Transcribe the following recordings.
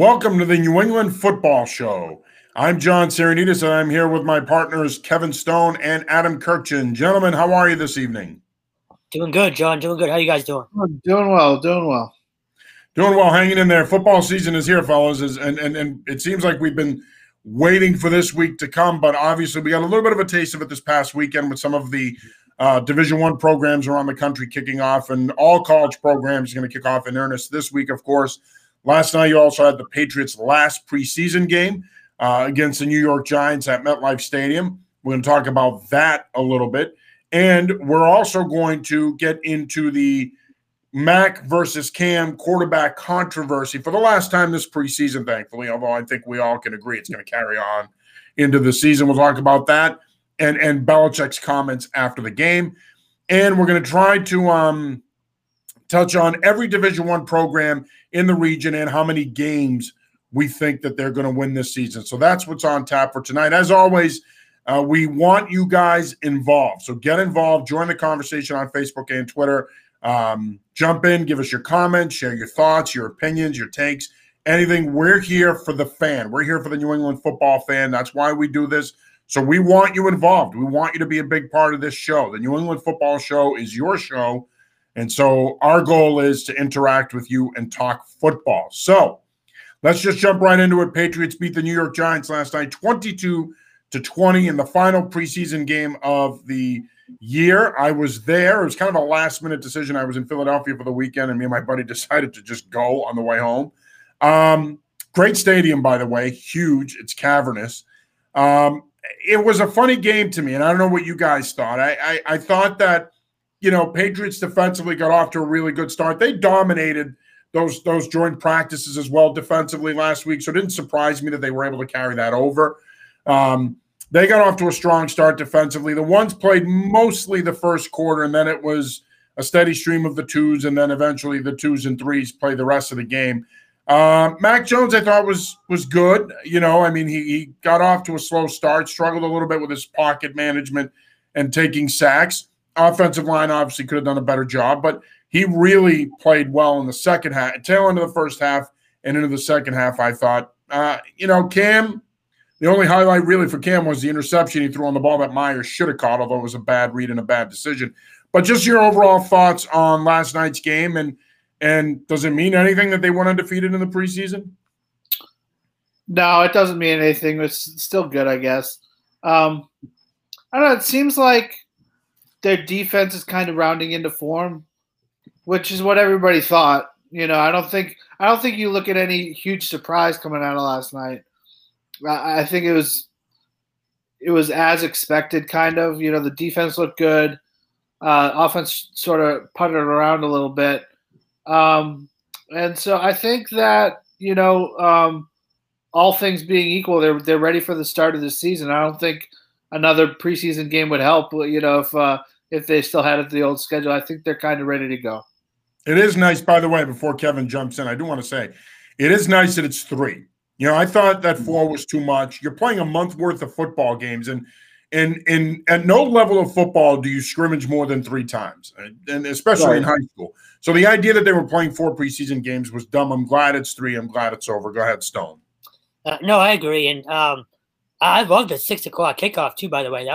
Welcome to the New England Football Show. I'm John Serenitas, and I'm here with my partners Kevin Stone and Adam Kirchen. Gentlemen, how are you this evening? Doing good, John. Doing good. How you guys doing? Doing well. Doing well, hanging in there. Football season is here, fellas, and it seems like we've been waiting for this week to come, but obviously we got a little bit of a taste of it this past weekend with some of the Division I programs around the country kicking off, and all college programs are going to kick off in earnest this week, of course. Last night, you also had the Patriots' last preseason game against the New York Giants at MetLife Stadium. We're going to talk about that a little bit. And we're also going to get into the Mac versus Cam quarterback controversy for the last time this preseason, thankfully, although I think we all can agree it's going to carry on into the season. We'll talk about that and Belichick's comments after the game. And we're going to try to touch on every Division I program in the region and how many games we think that they're going to win this season. So that's what's on tap for tonight. As always, we want you guys involved. So get involved, join the conversation on Facebook and Twitter. Jump in, give us your comments, share your thoughts, your opinions, your takes, anything. We're here for the fan. We're here for the New England football fan. That's why we do this. So we want you involved. We want you to be a big part of this show. The New England Football Show is your show. And so our goal is to interact with you and talk football. So let's just jump right into it. Patriots beat the New York Giants last night, 22-20 in the final preseason game of the year. I was there. It was kind of a last-minute decision. I was in Philadelphia for the weekend, and me and my buddy decided to just go on the way home. Great stadium, by the way. Huge. It's cavernous. It was a funny game to me, and I don't know what you guys thought. I thought that, you know, Patriots defensively got off to a really good start. They dominated those joint practices as well defensively last week, so it didn't surprise me that they were able to carry that over. They got off to a strong start defensively. The ones played mostly the first quarter, and then it was a steady stream of the twos, and then eventually the twos and threes play the rest of the game. Mac Jones, I thought, was good. You know, I mean, he got off to a slow start, struggled a little bit with his pocket management and taking sacks. Offensive line obviously could have done a better job, but he really played well in the second half, tail end of the first half and into the second half, I thought. You know, Cam, the only highlight really for Cam was the interception he threw on the ball that Meyers should have caught, although it was a bad read and a bad decision. But just your overall thoughts on last night's game, and does it mean anything that they went undefeated in the preseason? No, it doesn't mean anything. It's still good, I guess. I don't know. It seems like their defense is kind of rounding into form, which is what everybody thought. You know, I don't think you look at any huge surprise coming out of last night. I think it was as expected, kind of. You know, the defense looked good. Offense sort of puttered around a little bit. And so I think that, you know, all things being equal, they're ready for the start of the season. I don't think another preseason game would help, you know, if they still had it the old schedule. I think they're kind of ready to go. It is nice, by the way, before Kevin jumps in, I do want to say it is nice that it's 3. You know, I thought that 4 was too much. You're playing a month worth of football games, and at no level of football do you scrimmage more than 3 times, and especially in high school. So the idea that they were playing 4 preseason games was dumb. I'm glad it's 3. I'm glad it's over. Go ahead, Stone. No, I agree, and I loved the 6 o'clock kickoff too. By the way,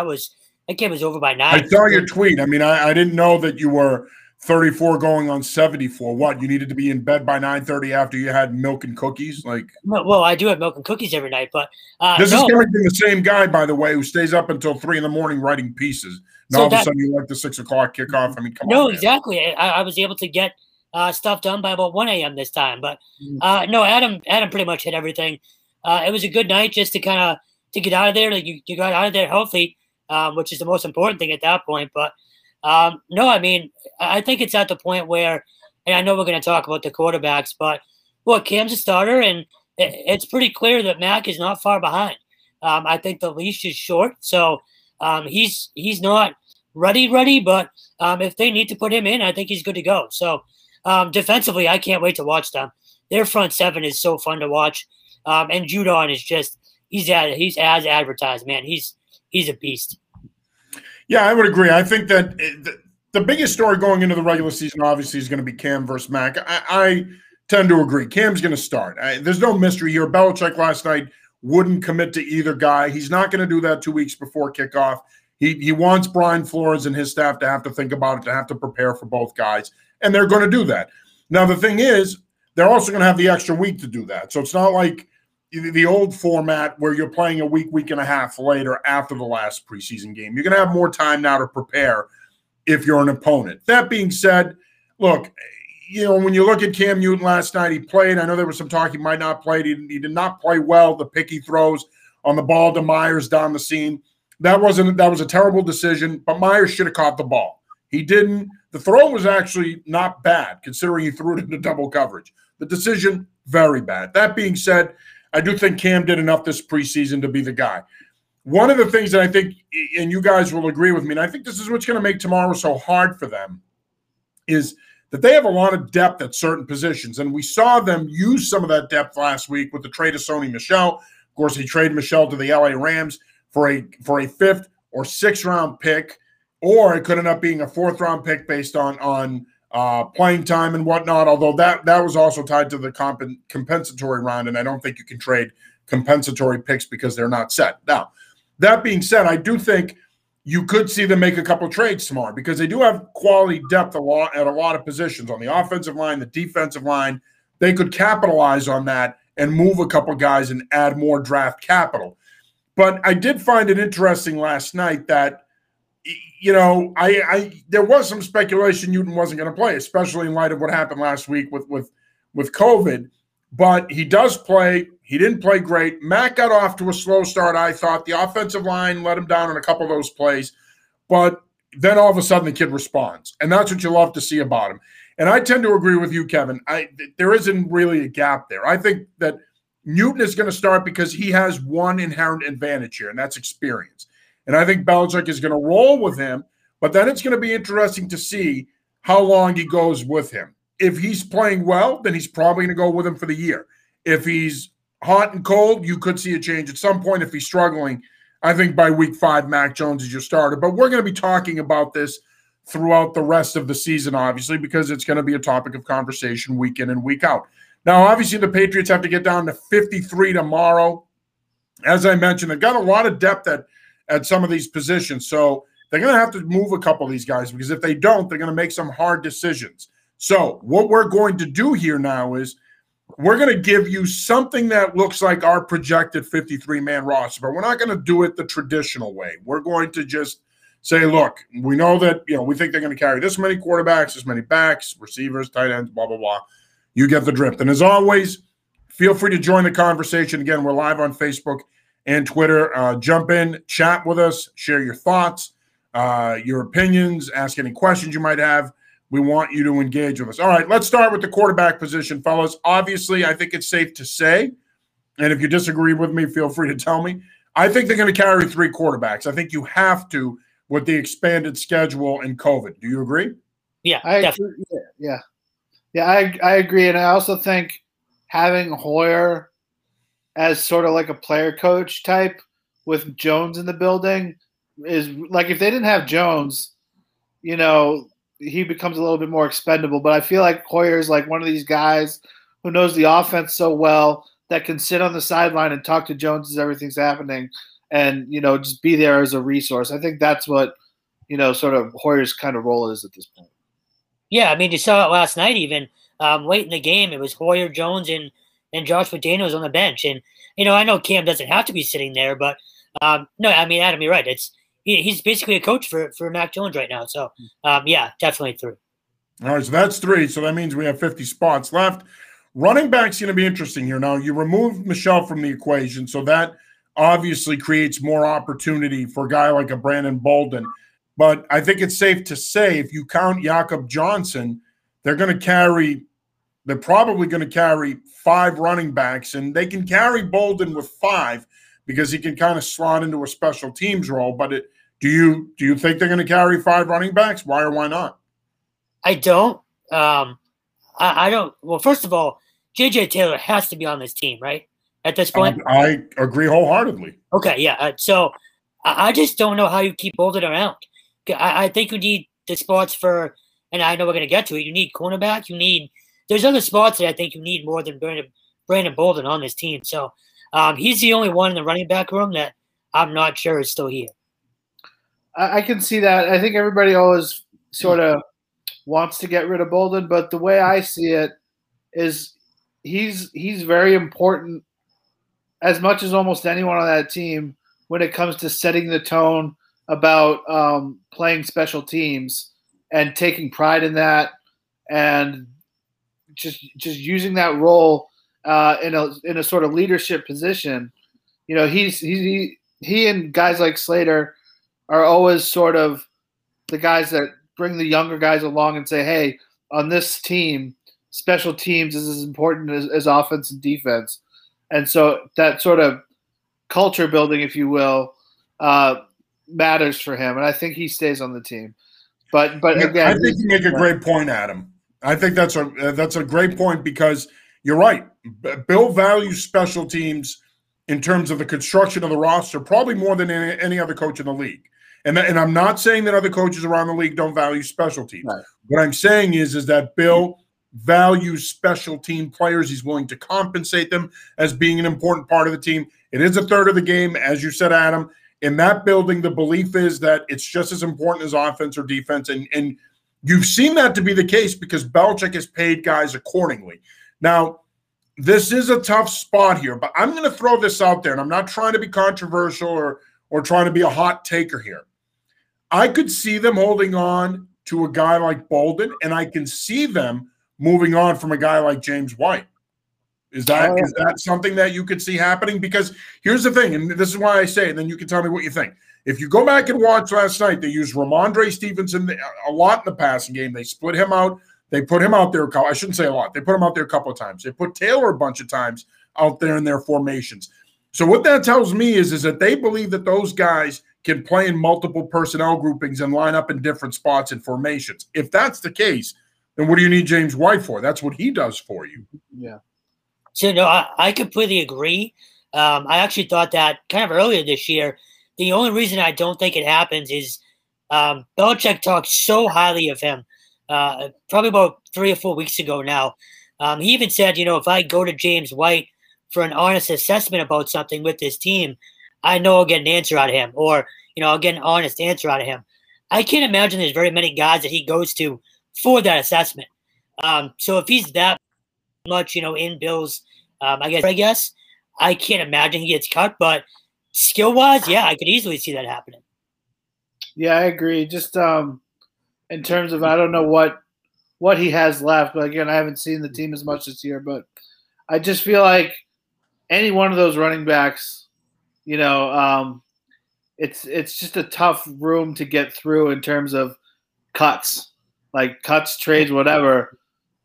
that game was over by 9. I saw your tweet. I mean, I didn't know that you were 34 going on 74. What, you needed to be in bed by 9:30 after you had milk and cookies? Like, well, I do have milk and cookies every night, but this is coming from the same guy, by the way, who stays up until 3 a.m. writing pieces. Now so all of a sudden you like the 6 o'clock kickoff. I mean, come on. No, exactly. I was able to get stuff done by about 1 a.m. this time, but no, Adam pretty much hit everything. It was a good night just to kind of get out of there. Like, you got out of there healthy, which is the most important thing at that point. But no, I mean, I think it's at the point where, and I know we're going to talk about the quarterbacks, but look, Cam's a starter, and it's pretty clear that Mac is not far behind. I think the leash is short, so he's not ready, but if they need to put him in, I think he's good to go. So defensively, I can't wait to watch them. Their front seven is so fun to watch, and Judon is just he's as advertised, man. He's a beast. Yeah, I would agree. I think that the biggest story going into the regular season, obviously, is going to be Cam versus Mac. I tend to agree. Cam's going to start. There's no mystery here. Belichick last night wouldn't commit to either guy. He's not going to do that 2 weeks before kickoff. He wants Brian Flores and his staff to have to think about it, to have to prepare for both guys, and they're going to do that. Now, the thing is, they're also going to have the extra week to do that. So it's not like the old format where you're playing a week, week and a half later after the last preseason game. You're going to have more time now to prepare if you're an opponent. That being said, look, when you look at Cam Newton last night, he played. I know there was some talk he might not play. He did not play well. The pick he throws on the ball to Meyers down the seam, that was a terrible decision, but Meyers should have caught the ball. He didn't. The throw was actually not bad, considering he threw it into double coverage. The decision, very bad. That being said, I do think Cam did enough this preseason to be the guy. One of the things that I think, and you guys will agree with me, and I think this is what's going to make tomorrow so hard for them, is that they have a lot of depth at certain positions. And we saw them use some of that depth last week with the trade of Sony Michel. Of course, he traded Michel to the LA Rams for a fifth or sixth round pick, or it could end up being a fourth round pick based on playing time and whatnot, although that was also tied to the compensatory round, and I don't think you can trade compensatory picks because they're not set. Now, that being said, I do think you could see them make a couple trades tomorrow because they do have quality depth at a lot of positions on the offensive line, the defensive line. They could capitalize on that and move a couple guys and add more draft capital. But I did find it interesting last night that, there was some speculation Newton wasn't going to play, especially in light of what happened last week with COVID. But he does play. He didn't play great. Mac got off to a slow start, I thought. The offensive line let him down on a couple of those plays. But then all of a sudden the kid responds, and that's what you love to see about him. And I tend to agree with you, Kevin. There isn't really a gap there. I think that Newton is going to start because he has one inherent advantage here, and that's experience. And I think Belichick is going to roll with him, but then it's going to be interesting to see how long he goes with him. If he's playing well, then he's probably going to go with him for the year. If he's hot and cold, you could see a change at some point. If he's struggling, I think by week 5, Mac Jones is your starter. But we're going to be talking about this throughout the rest of the season, obviously, because it's going to be a topic of conversation week in and week out. Now, obviously, the Patriots have to get down to 53 tomorrow. As I mentioned, they've got a lot of depth at some of these positions. So they're going to have to move a couple of these guys because if they don't, they're going to make some hard decisions. So what we're going to do here now is we're going to give you something that looks like our projected 53-man roster, but we're not going to do it the traditional way. We're going to just say, look, we know that, we think they're going to carry this many quarterbacks, this many backs, receivers, tight ends, blah, blah, blah. You get the drift. And as always, feel free to join the conversation. Again, we're live on Facebook and Twitter. Jump in, chat with us, share your thoughts, your opinions, ask any questions you might have. We want you to engage with us. All right, let's start with the quarterback position, fellas. Obviously, I think it's safe to say, and if you disagree with me, feel free to tell me, I think they're going to carry 3 quarterbacks. I think you have to with the expanded schedule and COVID. Do you agree? Yeah, definitely. Yeah. Yeah, I agree, and I also think having Hoyer as sort of like a player coach type with Jones in the building is like if they didn't have Jones, he becomes a little bit more expendable. But I feel like Hoyer is like one of these guys who knows the offense so well that can sit on the sideline and talk to Jones as everything's happening and, just be there as a resource. I think that's what, sort of Hoyer's kind of role is at this point. Yeah, I mean, you saw it last night even. Late in the game, it was Hoyer, Jones, and Joshua Daniels on the bench. And, I know Cam doesn't have to be sitting there, but, no, I mean, Adam, you're right. He's basically a coach for Mac Jones right now. So, yeah, definitely 3. All right, so that's 3. So that means we have 50 spots left. Running back's going to be interesting here. Now, you remove Michel from the equation, so that obviously creates more opportunity for a guy like a Brandon Bolden. But I think it's safe to say if you count Jakob Johnson, they're probably going to carry 5 running backs, and they can carry Bolden with 5 because he can kind of slot into a special teams role. But do you think they're going to carry 5 running backs? Why or why not? I don't. I don't. Well, first of all, J.J. Taylor has to be on this team, right? At this point, I agree wholeheartedly. Okay, yeah. So I just don't know how you keep Bolden around. I think you need the spots for, and I know we're going to get to it, you need cornerback, you need there's other spots that I think you need more than Brandon Bolden on this team. So he's the only one in the running back room that I'm not sure is still here. I can see that. I think everybody always sort of wants to get rid of Bolden, but the way I see it is he's very important as much as almost anyone on that team when it comes to setting the tone about playing special teams and taking pride in that and just using that role in a sort of leadership position. You know, he and guys like Slater are always sort of the guys that bring the younger guys along and say, hey, on this team, special teams is as important as offense and defense. And so that sort of culture building, if you will, matters for him. And I think he stays on the team. But again, I think you make a great point, Adam. I think that's a great point because you're right. Bill values special teams in terms of the construction of the roster probably more than any other coach in the league. And I'm not saying that other coaches around the league don't value special teams. Right. What I'm saying is that Bill values special team players. He's willing to compensate them as being an important part of the team. It is a third of the game, as you said, Adam. In that building, the belief is that it's just as important as offense or defense. And you've seen that to be the case because Belichick has paid guys accordingly. Now, this is a tough spot here, but I'm going to throw this out there, and I'm not trying to be controversial or trying to be a hot taker here. I could see them holding on to a guy like Bolden, and I can see them moving on from a guy like James White. Is that something that you could see happening? Because here's the thing, and this is why I say it, and then you can tell me what you think. If you go back and watch last night, they used Ramondre Stevenson a lot in the passing game. They split him out. They put him out there. I shouldn't say a lot. They put him out there a couple of times. They put Taylor a bunch of times out there in their formations. So what that tells me is that they believe that those guys can play in multiple personnel groupings and line up in different spots and formations. If that's the case, then what do you need James White for? That's what he does for you. Yeah. So, no, I completely agree. I actually thought that kind of earlier this year. The only reason I don't think it happens is Belichick talked so highly of him probably about 3 or 4 weeks ago now. He even said, you know, if I go to James White for an honest assessment about something with this team, I know I'll get an answer out of him, or, you know, I'll get an honest answer out of him. I can't imagine there's very many guys that he goes to for that assessment. So if he's that much, you know, in Bill's, I guess, I can't imagine he gets cut, but skill-wise, yeah, I could easily see that happening. Yeah, I agree. Just in terms of, I don't know what he has left, but again, I haven't seen the team as much this year, but I just feel like any one of those running backs, you know, it's just a tough room to get through in terms of cuts, like cuts, trades, whatever.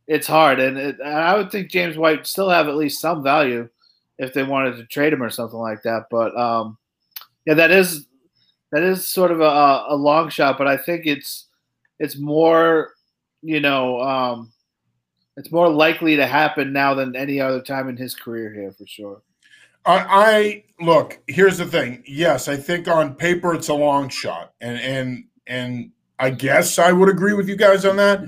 It's hard. And I would think James White still have at least some value if they wanted to trade him or something like that. But, yeah, that is sort of a long shot, but I think it's more, you know, it's more likely to happen now than any other time in his career here for sure. I look, here's the thing. Yes, I think on paper it's a long shot, and I guess I would agree with you guys on that.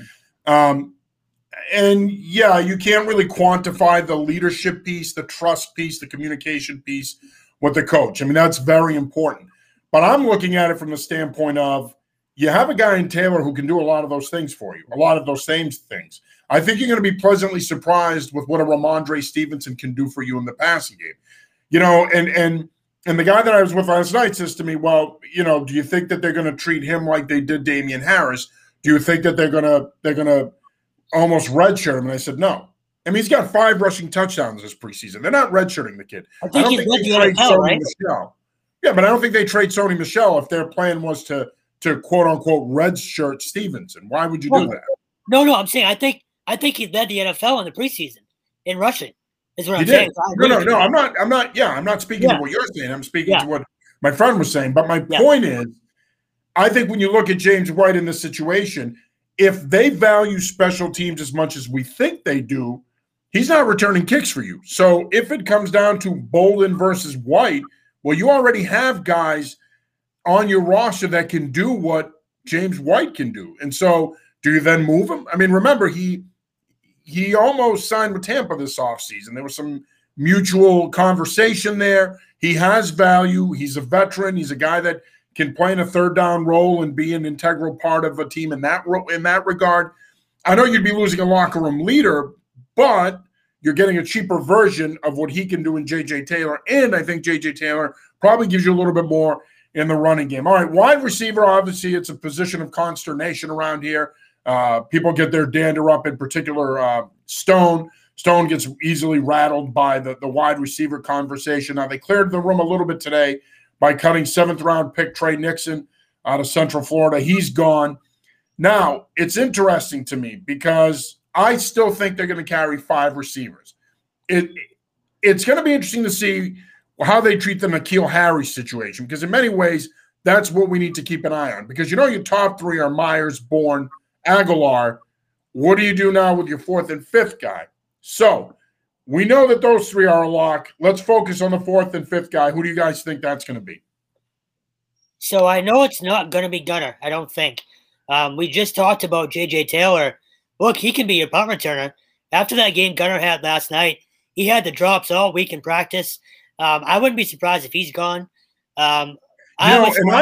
And yeah, you can't really quantify the leadership piece, the trust piece, the communication piece with the coach. I mean, that's very important. But I'm looking at it from the standpoint of you have a guy in Taylor who can do a lot of those things for you, a lot of those same things. I think you're going to be pleasantly surprised with what a Ramondre Stevenson can do for you in the passing game. You know, and the guy that I was with last night says to me, well, you know, do you think that they're going to treat him like they did Damian Harris? Do you think that they're going to almost redshirt him? And I said, no. I mean, he's got 5 rushing touchdowns this preseason. They're not redshirting the kid. I don't think they trade Sony Michel. Yeah, but I don't think they trade Sony Michel if their plan was to quote-unquote redshirt Stevenson. Why would you do that? No, I'm saying I think he led the NFL in the preseason in rushing. Is what I'm saying. No. I'm not. Yeah, I'm not speaking to what you're saying. I'm speaking to what my friend was saying. But my point is, I think when you look at James White in this situation, if they value special teams as much as we think they do, he's not returning kicks for you. So if it comes down to Bolden versus White, well, you already have guys on your roster that can do what James White can do, and so do you then move him? I mean, remember he. he almost signed with Tampa this offseason. There was some mutual conversation there. He has value. He's a veteran. He's a guy that can play in a third down role and be an integral part of a team in that regard. I know you'd be losing a locker room leader, but you're getting a cheaper version of what he can do in J.J. Taylor, and I think J.J. Taylor probably gives you a little bit more in the running game. All right, wide receiver, obviously it's a position of consternation around here. People get their dander up, in particular Stone. Stone gets easily rattled by the wide receiver conversation. Now, they cleared the room a little bit today by cutting seventh-round pick Trey Nixon out of Central Florida. He's gone. Now, it's interesting to me because I still think they're going to carry five receivers. It's going to be interesting to see how they treat the Nikhil Harry situation, because in many ways, that's what we need to keep an eye on, because you know your top three are Myers, Bourne, Aguilar. What do you do now with your fourth and fifth guy? So we know that those three are a lock. Let's focus on the fourth and fifth guy. Who do you guys think that's going to be? So I know it's not going to be Gunner, I don't think. We just talked about J.J. Taylor. Look, he can be a punt returner. After that game Gunner had last night, he had the drops all week in practice. I wouldn't be surprised if he's gone. I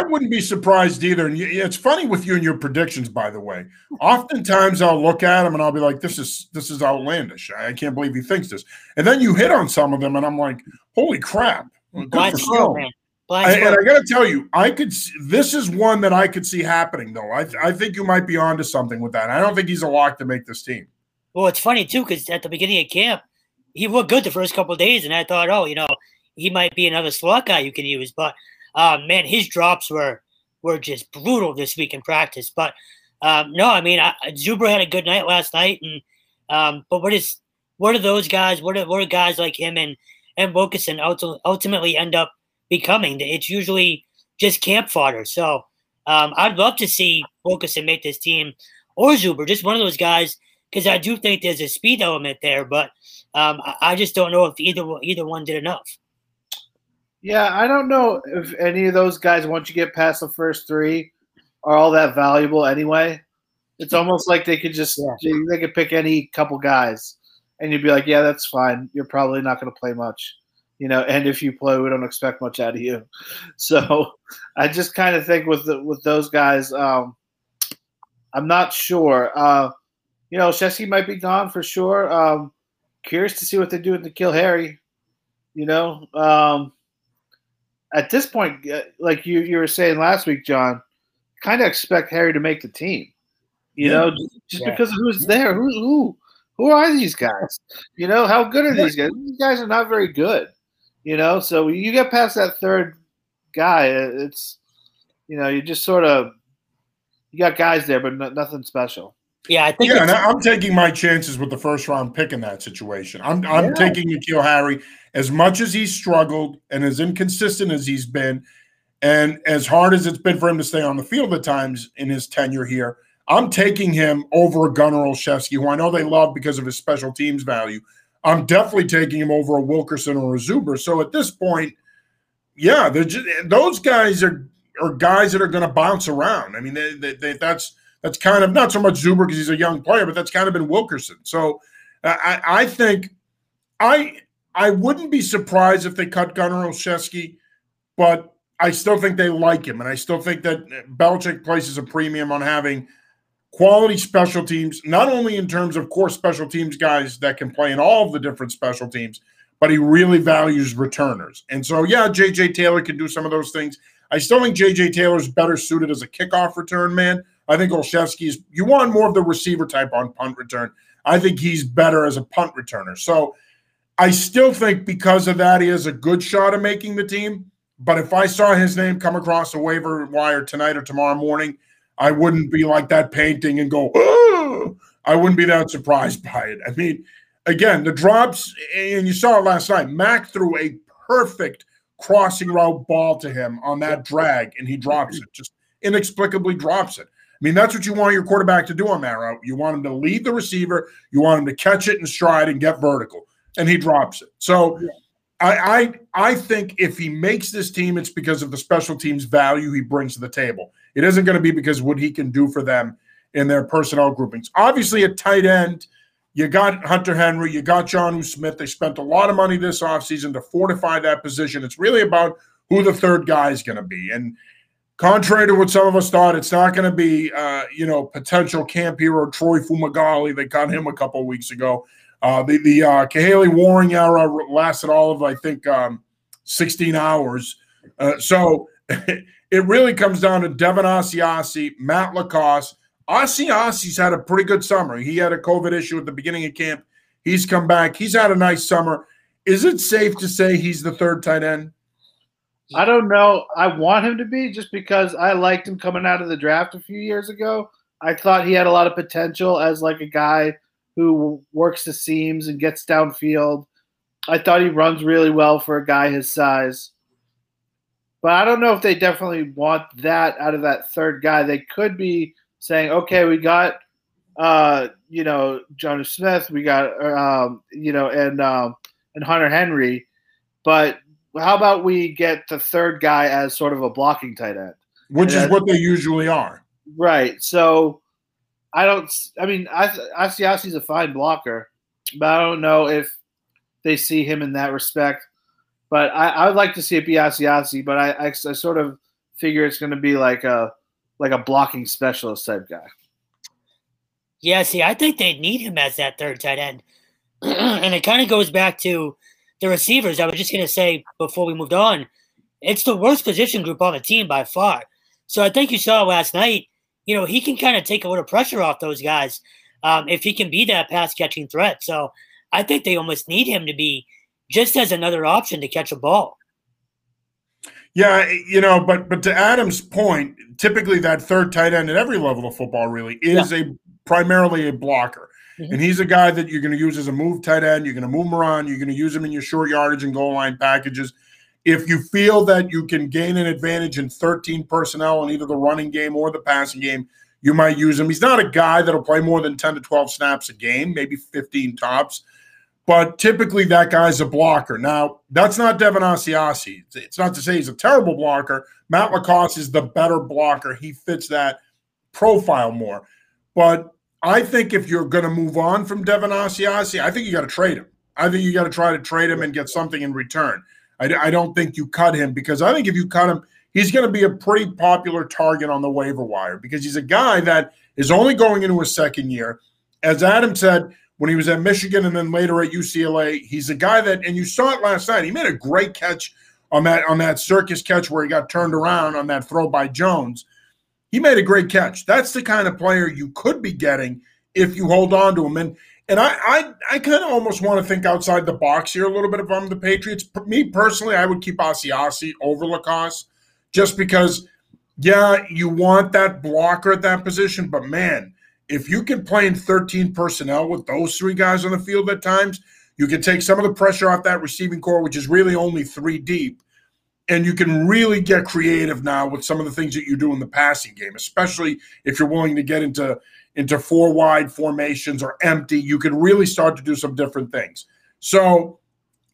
wouldn't be surprised either. And it's funny with you and your predictions, by the way. Oftentimes I'll look at them and I'll be like, this is outlandish. I can't believe he thinks this. And then you hit on some of them and I'm like, holy crap. And I got to tell you, this is one that I could see happening, though. I think you might be onto something with that. I don't think he's a lock to make this team. Well, it's funny, too, because at the beginning of camp, he looked good the first couple of days, and I thought, oh, you know, he might be another slot guy you can use. But, man, his drops were just brutal this week in practice. But, no, I mean, Zuber had a good night last night. And but what are those guys, what are guys like him and Wilkerson ultimately end up becoming? It's usually just camp fodder. So I'd love to see Wilkerson make this team, or Zuber, just one of those guys, because I do think there's a speed element there. But I just don't know if either one did enough. Yeah, I don't know if any of those guys, once you get past the first three, are all that valuable anyway. It's almost like they could just they could pick any couple guys, and you'd be like, yeah, that's fine. You're probably not going to play much, you know. And if you play, we don't expect much out of you. So I just kind of think with those guys, I'm not sure. You know, Olszewski might be gone for sure. Curious to see what they do with Nikhil Harry. You know, at this point, like you were saying last week, John, kind of expect Harry to make the team. You know, just because of who's there. Who are these guys? You know, how good are these guys? These guys are not very good. You know, so when you get past that third guy, it's, you know, you just sort of, you got guys there, but nothing special. Yeah, I think. Yeah, and I'm taking my chances with the first round pick in that situation. I'm taking Nikhil Harry. As much as he's struggled and as inconsistent as he's been, and as hard as it's been for him to stay on the field at times in his tenure here, I'm taking him over Gunner Olszewski, who I know they love because of his special teams value. I'm definitely taking him over a Wilkerson or a Zuber. So at this point, yeah, those guys are guys that are going to bounce around. I mean, that's kind of not so much Zuber because he's a young player, but that's kind of been Wilkerson. So I think I wouldn't be surprised if they cut Gunner Olszewski, but I still think they like him, and I still think that Belichick places a premium on having quality special teams, not only in terms of core special teams guys that can play in all of the different special teams, but he really values returners. And so, yeah, J.J. Taylor can do some of those things. I still think J.J. Taylor's better suited as a kickoff return man. I think Olszewski's – you want more of the receiver type on punt return. I think he's better as a punt returner. So I still think because of that he has a good shot at making the team. But if I saw his name come across the waiver wire tonight or tomorrow morning, I wouldn't be like that painting and go, oh! I wouldn't be that surprised by it. I mean, again, the drops – and you saw it last night. Mac threw a perfect crossing route ball to him on that drag, and he drops it, just inexplicably drops it. I mean, that's what you want your quarterback to do on that route. You want him to lead the receiver. You want him to catch it in stride and get vertical, and he drops it. So I think if he makes this team, it's because of the special teams value he brings to the table. It isn't going to be because what he can do for them in their personnel groupings. Obviously, at tight end, You got Hunter Henry. You got Jonah Smith. They spent a lot of money this offseason to fortify that position. It's really about who the third guy is going to be. And contrary to what some of us thought, it's not going to be, potential camp hero Troy Fumagalli. They got him a couple of weeks ago. The Kahaley Waring era lasted all of, I think, 16 hours. So it really comes down to Devin Asiasi, Matt Lacosse. Asiasi's had a pretty good summer. He had a COVID issue at the beginning of camp. He's come back. He's had a nice summer. Is it safe to say he's the third tight end? I don't know. I want him to be just because I liked him coming out of the draft a few years ago. I thought he had a lot of potential as like a guy who works the seams and gets downfield. I thought he runs really well for a guy his size. But I don't know if they definitely want that out of that third guy. They could be saying, okay, we got, Jonah Smith, we got, and Hunter Henry. But how about we get the third guy as sort of a blocking tight end? Which is what they usually are. Right. So Asiasi's a fine blocker, but I don't know if they see him in that respect. But I would like to see it be Asiasi, but I sort of figure it's going to be like a blocking specialist type guy. Yeah, see, I think they need him as that third tight end. And it kind of goes back to the receivers. I was just going to say before we moved on, it's the worst position group on the team by far. So I think you saw last night, he can kind of take a little pressure off those guys if he can be that pass-catching threat. So I think they almost need him to be just as another option to catch a ball. Yeah, but to Adam's point, typically that third tight end at every level of football really is primarily a blocker. Mm-hmm. And he's a guy that you're going to use as a move tight end. You're going to move him around. You're going to use him in your short yardage and goal line packages. If you feel that you can gain an advantage in 13 personnel in either the running game or the passing game, you might use him. He's not a guy that'll play more than 10 to 12 snaps a game, maybe 15 tops. But typically that guy's a blocker. Now, that's not Devin Asiasi. It's not to say he's a terrible blocker. Matt Lacosse is the better blocker. He fits that profile more. But I think if you're going to move on from Devin Asiasi, I think you got to trade him. I think you got to try to trade him and get something in return. I don't think you cut him because I think if you cut him, he's going to be a pretty popular target on the waiver wire because he's a guy that is only going into his second year. As Adam said, when he was at Michigan and then later at UCLA, he's a guy that – and you saw it last night. He made a great catch on that circus catch where he got turned around on that throw by Jones. He made a great catch. That's the kind of player you could be getting if you hold on to him. And I kind of almost want to think outside the box here a little bit if I'm the Patriots. Me personally, I would keep Asiasi over Lacoste just because, you want that blocker at that position. But, man, if you can play in 13 personnel with those three guys on the field at times, you can take some of the pressure off that receiving core, which is really only three deep. And you can really get creative now with some of the things that you do in the passing game, especially if you're willing to get into four wide formations or empty. You can really start to do some different things. So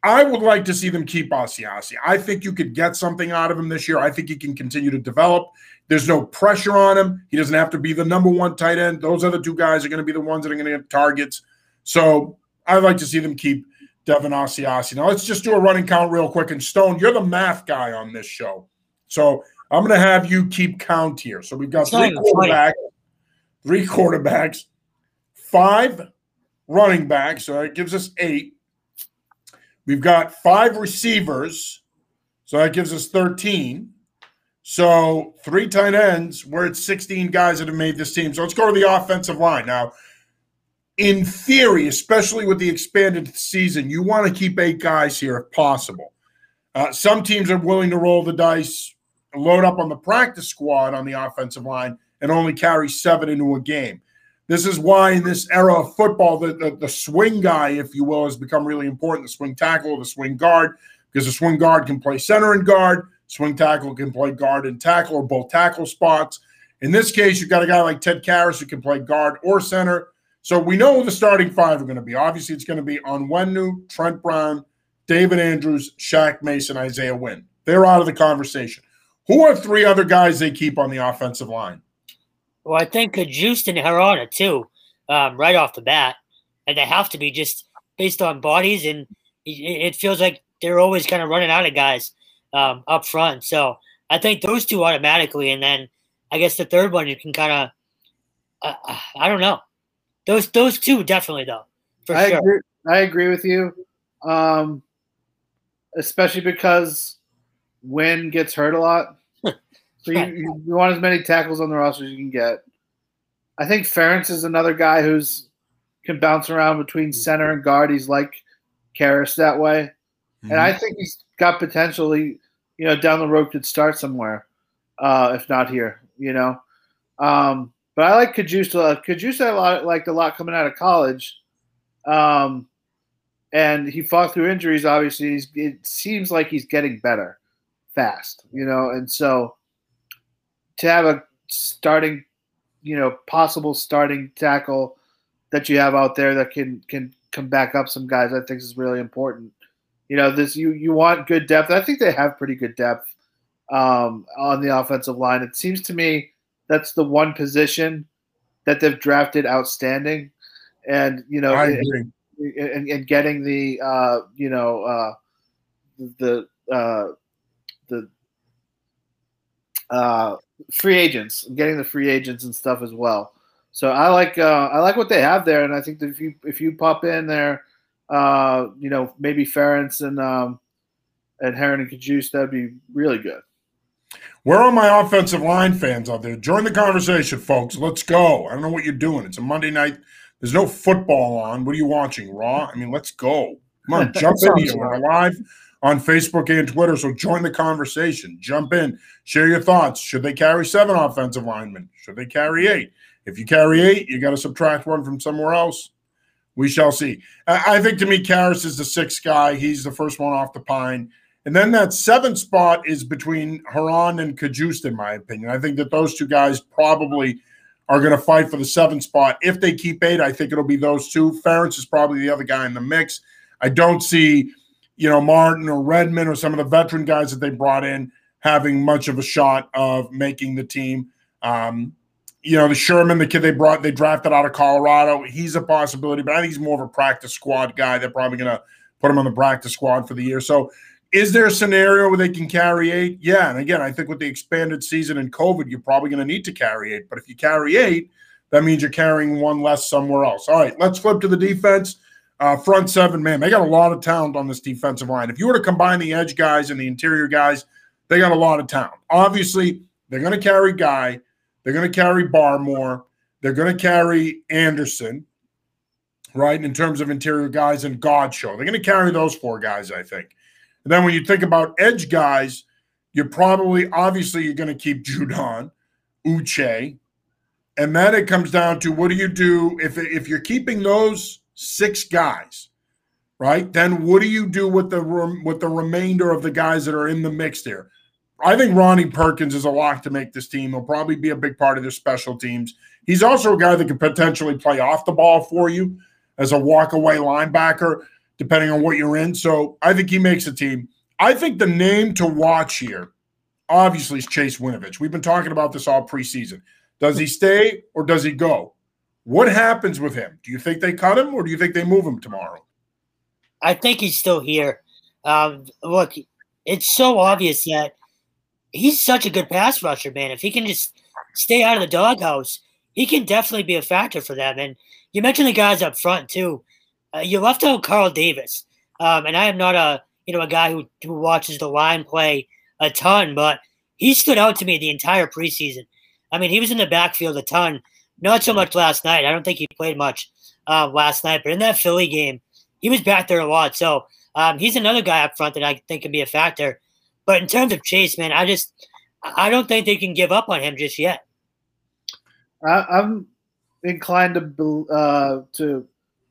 I would like to see them keep Asiasi. I think you could get something out of him this year. I think he can continue to develop. There's no pressure on him. He doesn't have to be the number one tight end. Those other two guys are going to be the ones that are going to get targets. So I'd like to see them keep Devin Asiasi. Now, let's just do a running count real quick. And, Stone, you're the math guy on this show. So I'm going to have you keep count here. So we've got three quarterbacks, five running backs. So that gives us eight. We've got five receivers. So that gives us 13. So three tight ends. We're at 16 guys that have made this team. So let's go to the offensive line now. In theory, especially with the expanded season, you want to keep eight guys here if possible. Some teams are willing to roll the dice, load up on the practice squad on the offensive line, and only carry seven into a game. This is why in this era of football, the swing guy, if you will, has become really important, the swing tackle, the swing guard, because the swing guard can play center and guard, swing tackle can play guard and tackle, or both tackle spots. In this case, you've got a guy like Ted Karras who can play guard or center. So we know who the starting five are going to be. Obviously, it's going to be Onwenu, Trent Brown, David Andrews, Shaq Mason, Isaiah Wynn. They're out of the conversation. Who are three other guys they keep on the offensive line? Well, I think Kajust and Herrera, too, right off the bat. and they have to be just based on bodies, and it feels like they're always kind of running out of guys up front. So I think those two automatically, and then I guess the third one you can kind of I don't know. Those two definitely though. I agree with you, especially because Wynn gets hurt a lot. So you want as many tackles on the roster as you can get. I think Ferentz is another guy who's can bounce around between center and guard. He's like Karras that way. Mm-hmm. And I think he's got potentially, down the road could start somewhere, if not here, But I like Kajusa. Kajusa liked a lot coming out of college. And he fought through injuries, obviously. It seems like he's getting better fast, And so to have a starting, possible starting tackle that you have out there that can come back up some guys, I think is really important. You want good depth. I think they have pretty good depth on the offensive line. It seems to me that's the one position that they've drafted outstanding, and and getting the free agents, getting the free agents and stuff as well. So I like what they have there, and I think that if you pop in there, maybe Ferentz and Herron and Kajus, that'd be really good. Where are my offensive line fans out there? Join the conversation, folks. Let's go. I don't know what you're doing. It's a Monday night. There's no football on. What are you watching, Raw? I mean, let's go. Come on, jump in here. We're live on Facebook and Twitter, so join the conversation. Jump in. Share your thoughts. Should they carry 7 offensive linemen? Should they carry 8? If you carry 8, you got to subtract 1 from somewhere else. We shall see. I think, to me, Karras is the 6th guy. He's the first one off the pine. And then that 7th spot is between Herron and Kajust, in my opinion. I think that those two guys probably are going to fight for the 7th spot. If they keep 8, I think it'll be those two. Ferentz is probably the other guy in the mix. I don't see, Martin or Redmond or some of the veteran guys that they brought in having much of a shot of making the team. The Sherman, the kid they drafted out of Colorado, he's a possibility, but I think he's more of a practice squad guy. They're probably going to put him on the practice squad for the year. So is there a scenario where they can carry 8? Yeah, and again, I think with the expanded season and COVID, you're probably going to need to carry 8. But if you carry 8, that means you're carrying 1 less somewhere else. All right, let's flip to the defense. Front 7, man, they got a lot of talent on this defensive line. If you were to combine the edge guys and the interior guys, they got a lot of talent. Obviously, they're going to carry Guy. They're going to carry Barmore. They're going to carry Anderson, right, in terms of interior guys, and Godshow. They're going to carry those 4 guys, I think. And then when you think about edge guys, you're going to keep Judon, Uche, and then it comes down to what do you do if you're keeping those 6 guys, right? Then what do you do with the remainder of the guys that are in the mix there? I think Ronnie Perkins is a lock to make this team. He'll probably be a big part of their special teams. He's also a guy that could potentially play off the ball for you as a walk-away linebacker, depending on what you're in. So I think he makes a team. I think the name to watch here, obviously, is Chase Winovich. We've been talking about this all preseason. Does he stay or does he go? What happens with him? Do you think they cut him or do you think they move him tomorrow? I think he's still here. Look, it's so obvious that he's such a good pass rusher, man. If he can just stay out of the doghouse, he can definitely be a factor for them. And you mentioned the guys up front, too. You left out Carl Davis, and I am not a guy who watches the line play a ton, but he stood out to me the entire preseason. I mean, he was in the backfield a ton, not so much last night. I don't think he played much last night, but in that Philly game, he was back there a lot. So he's another guy up front that I think can be a factor. But in terms of Chase, man, I don't think they can give up on him just yet. I'm inclined to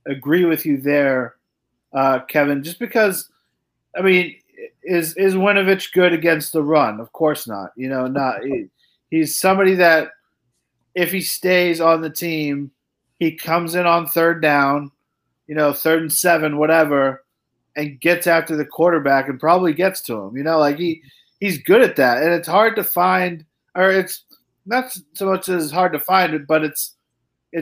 agree with you there, Kevin, just because, I mean, is Winovich good against the run? Of course not. He's somebody that if he stays on the team, he comes in on third down, 3rd and 7, whatever, and gets after the quarterback and probably gets to him. He's good at that. And it's hard to find, or it's not so much as hard to find it, but it's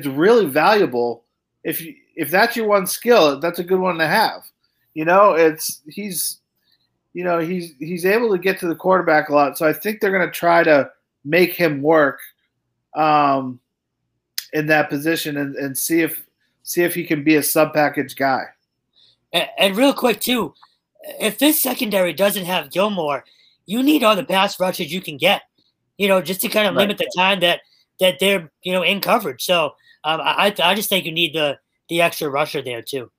really valuable if that's your one skill, that's a good one to have. You know, he's able to get to the quarterback a lot. So I think they're going to try to make him work in that position and see if he can be a sub package guy. And real quick too, if this secondary doesn't have Gilmore, you need all the pass rushes you can get, you know, just to kind of limit the time that they're, you know, in coverage. So I just think you need the extra rusher there too.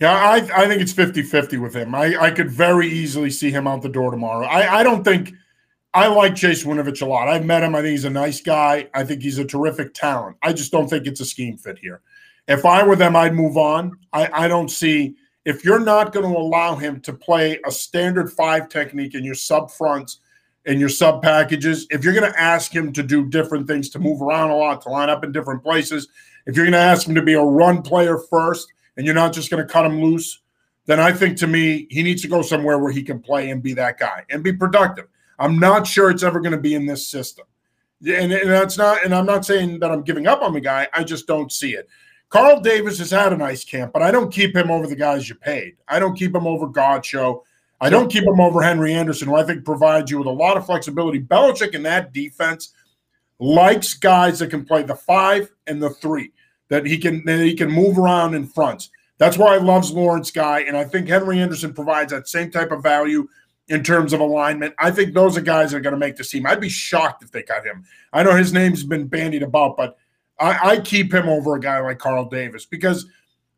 Yeah, I think it's 50-50 with him. I could very easily see him out the door tomorrow. I don't think – I like Chase Winovich a lot. I've met him. I think he's a nice guy. I think he's a terrific talent. I just don't think it's a scheme fit here. If I were them, I'd move on. I don't see – if you're not going to allow him to play a standard 5 technique in your sub-fronts and your sub-packages, if you're going to ask him to do different things, to move around a lot, to line up in different places, if you're going to ask him to be a run player first, and you're not just going to cut him loose, then I think, to me, he needs to go somewhere where he can play and be that guy and be productive. I'm not sure it's ever going to be in this system. And that's not – and I'm not saying that I'm giving up on the guy. I just don't see it. Carl Davis has had a nice camp, but I don't keep him over the guys you paid. I don't keep him over Godshow. I don't keep him over Henry Anderson, who I think provides you with a lot of flexibility. Belichick in that defense likes guys that can play the 5 and the 3. That he can move around in fronts. That's why he loves Lawrence Guy, and I think Henry Anderson provides that same type of value in terms of alignment. I think those are guys that are going to make this team. I'd be shocked if they got him. I know his name's been bandied about, but I keep him over a guy like Carl Davis, because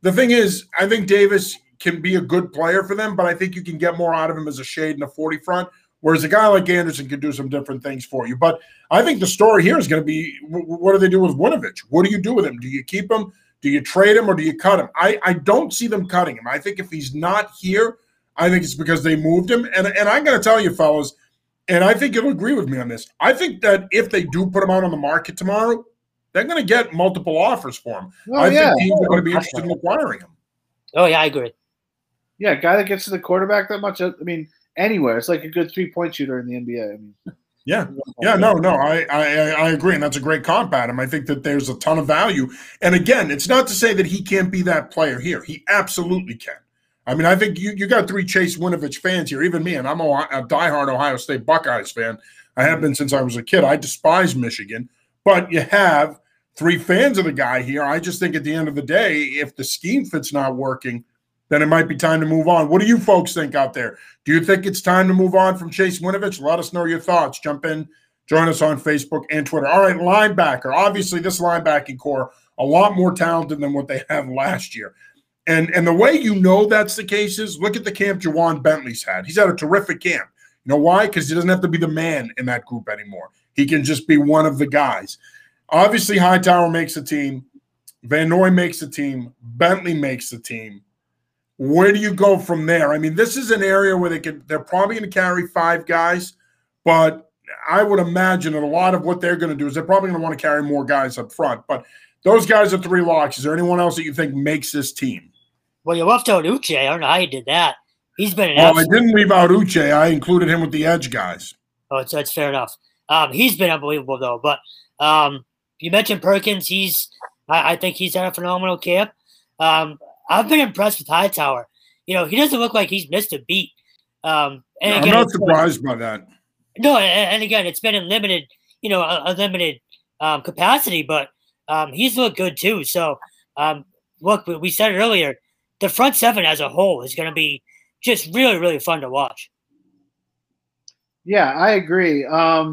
the thing is, I think Davis can be a good player for them, but I think you can get more out of him as a shade in the 40 front, whereas a guy like Anderson can do some different things for you. But I think the story here is going to be, what do they do with Winovich? What do you do with him? Do you keep him? Do you trade him, or do you cut him? I don't see them cutting him. I think if he's not here, I think it's because they moved him. And I'm going to tell you, fellas, and I think you'll agree with me on this, I think that if they do put him out on the market tomorrow, they're going to get multiple offers for him. Oh, I think teams are going to be interested in acquiring him. Oh, yeah, I agree. Yeah, a guy that gets to the quarterback that much, I mean – anywhere. It's like a good three-point shooter in the NBA. I mean, yeah. Yeah, no. I agree, and that's a great comp, Adam. I think that there's a ton of value. And, again, it's not to say that he can't be that player here. He absolutely can. I mean, I think you got 3 Chase Winovich fans here, even me, and I'm a diehard Ohio State Buckeyes fan. I have been since I was a kid. I despise Michigan. But you have 3 fans of the guy here. I just think at the end of the day, if the scheme fit's not working, then it might be time to move on. What do you folks think out there? Do you think it's time to move on from Chase Winovich? Let us know your thoughts. Jump in, join us on Facebook and Twitter. All right, linebacker. Obviously, this linebacking core, a lot more talented than what they have last year. And the way you know that's the case is, look at the camp Jawan Bentley's had. He's had a terrific camp. You know why? Because he doesn't have to be the man in that group anymore. He can just be one of the guys. Obviously, Hightower makes the team. Van Noy makes the team. Bentley makes the team. Where do you go from there? I mean, this is an area where they're probably going to carry 5 guys, but I would imagine that a lot of what they're going to do is they're probably going to want to carry more guys up front. But those guys are 3 locks. Is there anyone else that you think makes this team? Well, you left out Uche. I don't know how you did that. He's been an absolute – well, I didn't leave out Uche. I included him with the edge guys. Oh, that's fair enough. He's been unbelievable, though. But you mentioned Perkins. I think he's had a phenomenal camp. I've been impressed with Hightower. You know, he doesn't look like he's missed a beat. And again, I'm not surprised by that. No, and again, it's been in limited, you know, a limited capacity, but he's looked good too. So, look, we said it earlier, the front 7 as a whole is going to be just really, really fun to watch. Yeah, I agree. A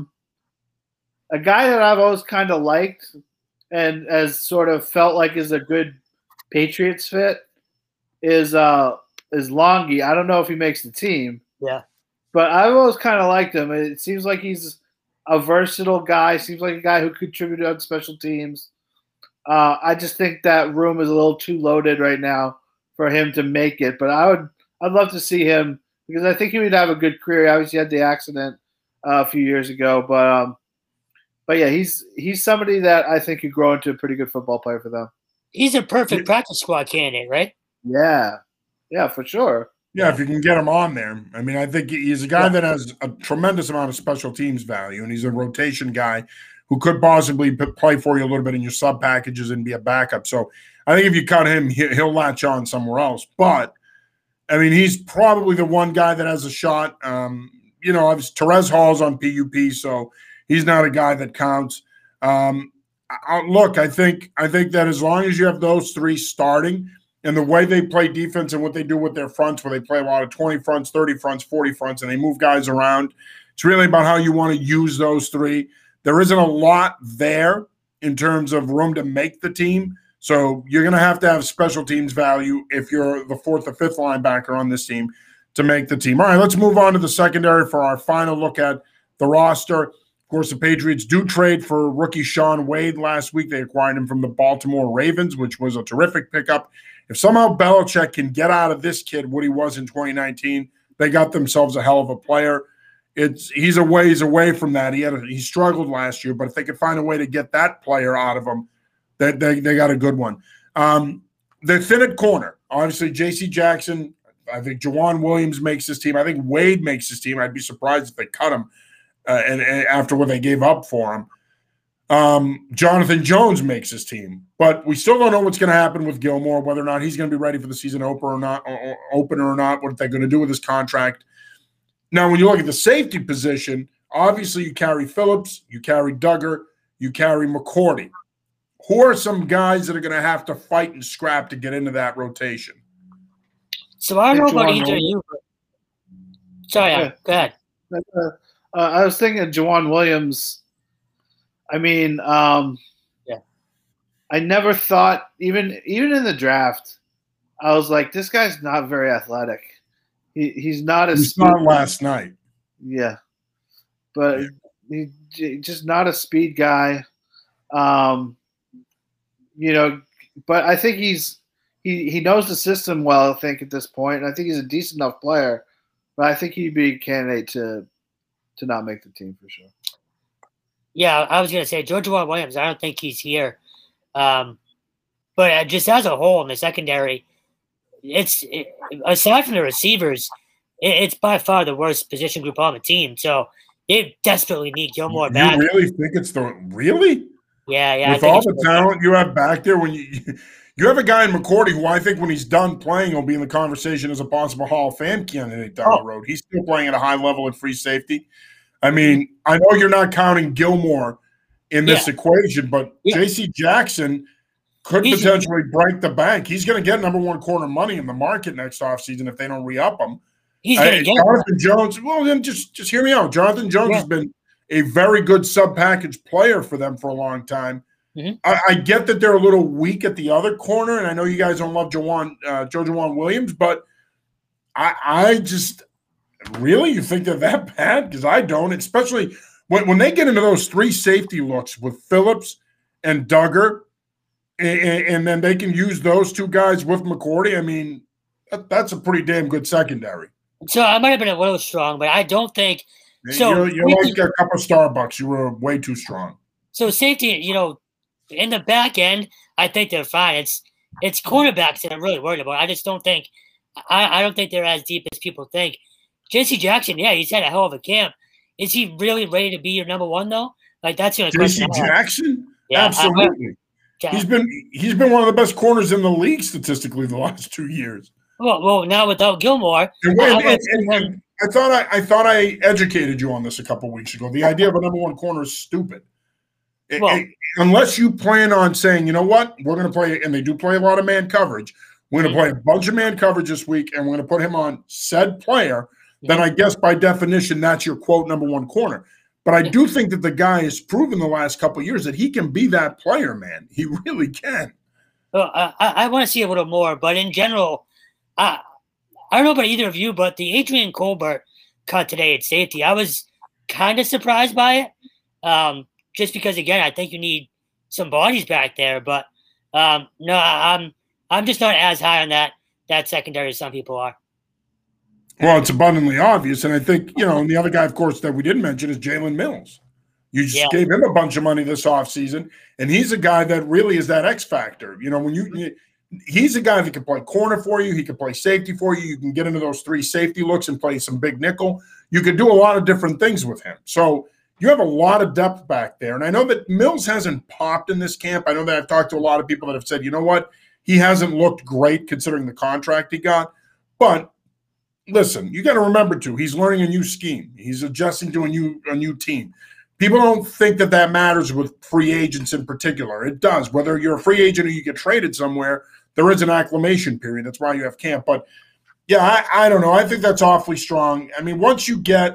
guy that I've always kind of liked and as sort of felt like is a good Patriots fit is Longy. I don't know if he makes the team. Yeah. But I've always kind of liked him. It seems like he's a versatile guy. Seems like a guy who contributed on special teams. I just think that room is a little too loaded right now for him to make it. But I'd love to see him, because I think he would have a good career. He obviously had the accident a few years ago. But yeah, he's somebody that I think could grow into a pretty good football player for them. He's a perfect practice squad candidate, right? Yeah. Yeah, for sure. Yeah, if you can get him on there. I mean, I think he's a guy that has a tremendous amount of special teams value, and he's a rotation guy who could possibly play for you a little bit in your sub packages and be a backup. So I think if you cut him, he'll latch on somewhere else. But, I mean, he's probably the one guy that has a shot. You know, Therese Hall's on PUP, so he's not a guy that counts. Look, I think that as long as you have those three starting and the way they play defense and what they do with their fronts, where they play a lot of 20 fronts, 30 fronts, 40 fronts, and they move guys around, it's really about how you want to use those three. There isn't a lot there in terms of room to make the team. So you're going to have special teams value if you're the fourth or fifth linebacker on this team to make the team. All right, let's move on to the secondary for our final look at the roster. Of course, the Patriots do trade for rookie Sean Wade last week. They acquired him from the Baltimore Ravens, which was a terrific pickup. If somehow Belichick can get out of this kid what he was in 2019, they got themselves a hell of a player. He's a ways away from that. He struggled last year, but if they could find a way to get that player out of him, they got a good one. They're thin at corner. Obviously, J.C. Jackson, I think Joejuan Williams makes this team. I think Wade makes this team. I'd be surprised if they cut him and after what they gave up for him. Jonathan Jones makes his team, but we still don't know what's going to happen with Gilmore, whether or not he's going to be ready for the season opener or not, what they're going to do with his contract. Now, when you look at the safety position, obviously you carry Phillips, you carry Duggar, you carry McCourty. Who are some guys that are going to have to fight and scrap to get into that rotation? So I don't know about either of you. Sorry, go ahead. I was thinking of Joejuan Williams. I mean, yeah. I never thought, even in the draft, I was like, this guy's not very athletic. He's not as. He smart last night. Yeah, but yeah. He's just not a speed guy. You know, but I think he knows the system well. I think at this point, and I think he's a decent enough player. But I think he'd be a candidate to not make the team for sure. Yeah, I was going to say, Joejuan Williams, I don't think he's here. But just as a whole in the secondary, aside from the receivers, it's by far the worst position group on the team. So they desperately need Gilmore back. You really think it's the – really? Yeah. With all the talent you have back there, when you have a guy in McCourty who I think when he's done playing will be in the conversation as a possible Hall of Fame candidate down the road. He's still playing at a high level at free safety. I mean, I know you're not counting Gilmore in this equation, but J.C. Jackson could potentially break the bank. He's going to get number one corner money in the market next offseason if they don't re-up him. He's going to get Jonathan Jones. Well, then just hear me out. Jonathan Jones has been a very good sub-package player for them for a long time. Mm-hmm. I get that they're a little weak at the other corner, and I know you guys don't love Joejuan Williams, but I just – really? You think they're that bad? Because I don't, especially when they get into those three safety looks with Phillips and Duggar, and then they can use those two guys with McCourty. I mean, that's a pretty damn good secondary. So I might have been a little strong, but I don't think – so you're like a cup of Starbucks. You were way too strong. So safety, you know, in the back end, I think they're fine. It's cornerbacks that I'm really worried about. I just don't think – I don't think they're as deep as people think. J.C. Jackson, yeah, he's had a hell of a camp. Is he really ready to be your number one, though? Like, that's the only question. J.C. Jackson? Yeah, absolutely. He's been one of the best corners in the league statistically the last 2 years. Well, now without Gilmore. I thought I educated you on this a couple weeks ago. The idea of a number one corner is stupid. Unless you plan on saying, you know what, we're going to play, and they do play a lot of man coverage. We're going to play a bunch of man coverage this week, and we're going to put him on said player. Then I guess by definition that's your, quote, number one corner. But I do think that the guy has proven the last couple of years that he can be that player, man. He really can. Well, I want to see a little more. But in general, I don't know about either of you, but the Adrian Colbert cut today at safety, I was kind of surprised by it just because, again, I think you need some bodies back there. But, no, I'm just not as high on that secondary as some people are. Well, it's abundantly obvious, and I think, you know, and the other guy, of course, that we didn't mention is Jalen Mills. You just gave him a bunch of money this offseason, and he's a guy that really is that X factor. You know, when he's a guy that can play corner for you, he can play safety for you, you can get into those three safety looks and play some big nickel. You could do a lot of different things with him. So you have a lot of depth back there, and I know that Mills hasn't popped in this camp. I know that I've talked to a lot of people that have said, you know what, He hasn't looked great considering the contract he got. But listen, you got to remember, too, he's learning a new scheme. He's adjusting to a new team. People don't think that that matters with free agents in particular. It does. Whether you're a free agent or you get traded somewhere, there is an acclimation period. That's why you have camp. But, yeah, I don't know. I think that's awfully strong. I mean, once you get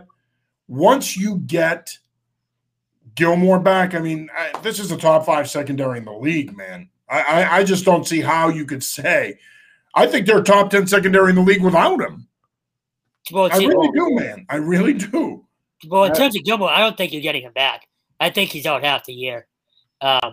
Gilmore back, I mean, this is a top-5 secondary in the league, man. I just don't see how you could say. I think they're top-10 secondary in the league without him. Well, I really do, man. I really do. Well, in terms of Gilmore, I don't think you're getting him back. I think he's out half the year. And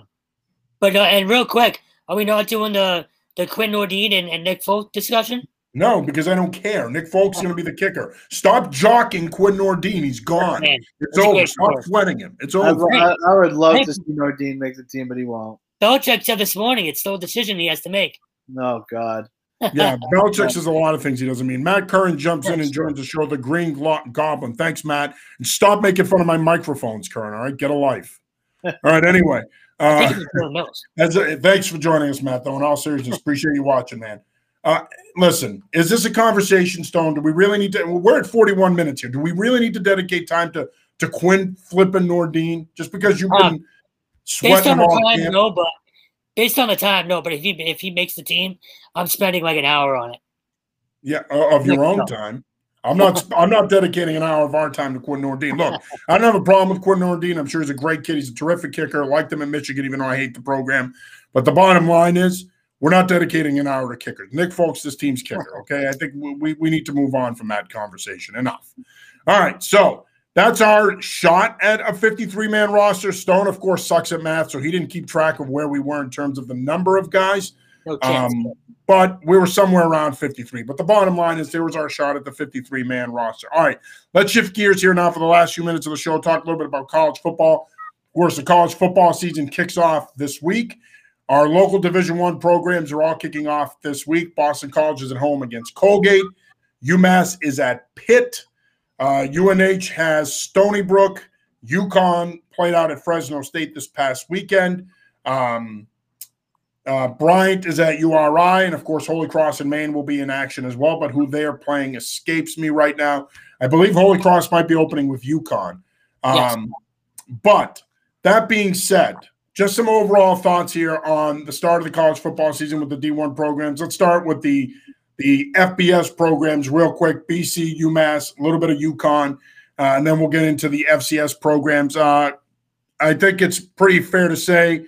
real quick, are we not doing the Quinn Nordine and Nick Folk discussion? No, because I don't care. Nick Folk's going to be the kicker. Stop jockeying Quinn Nordine. He's gone. It's over. Stop sweating him. It's over. I would love to see Nordine make the team, but he won't. Belichick said this morning it's still a decision he has to make. Oh, God. Yeah, Belichick says a lot of things he doesn't mean. Matt Curran jumps in and joins the show, the Green Goblin. Thanks, Matt. And stop making fun of my microphones, Curran, all right? Get a life. All right, anyway. Thanks for joining us, Matt, though. In all seriousness, appreciate you watching, man. Listen, is this a conversation, Stone? Do we really need to – we're at 41 minutes here. Do we really need to dedicate time to Quinn flipping Nordine just because you've been sweating all camp? No, but based on the time, no. But if he makes the team, I'm spending like an hour on it. Yeah, of your own time. I'm not dedicating an hour of our time to Quinn Nordine. Look, I don't have a problem with Quinn Nordine. I'm sure he's a great kid. He's a terrific kicker. I liked him in Michigan, even though I hate the program. But the bottom line is, we're not dedicating an hour to kickers. Nick Folks, this team's kicker, okay? I think we need to move on from that conversation. Enough. All right, so that's our shot at a 53-man roster. Stone, of course, sucks at math, so he didn't keep track of where we were in terms of the number of guys. No chance. But we were somewhere around 53. But the bottom line is there was our shot at the 53-man roster. All right, let's shift gears here now for the last few minutes of the show, talk a little bit about college football. Of course, the college football season kicks off this week. Our local Division I programs are all kicking off this week. Boston College is at home against Colgate. UMass is at Pitt. UNH has Stony Brook. UConn played out at Fresno State this past weekend. Bryant is at URI. And, of course, Holy Cross and Maine will be in action as well. But who they are playing escapes me right now. I believe Holy Cross might be opening with UConn. Yes. But that being said, just some overall thoughts here on the start of the college football season with the D1 programs. Let's start with the FBS programs real quick, BC, UMass, a little bit of UConn, and then we'll get into the FCS programs. I think it's pretty fair to say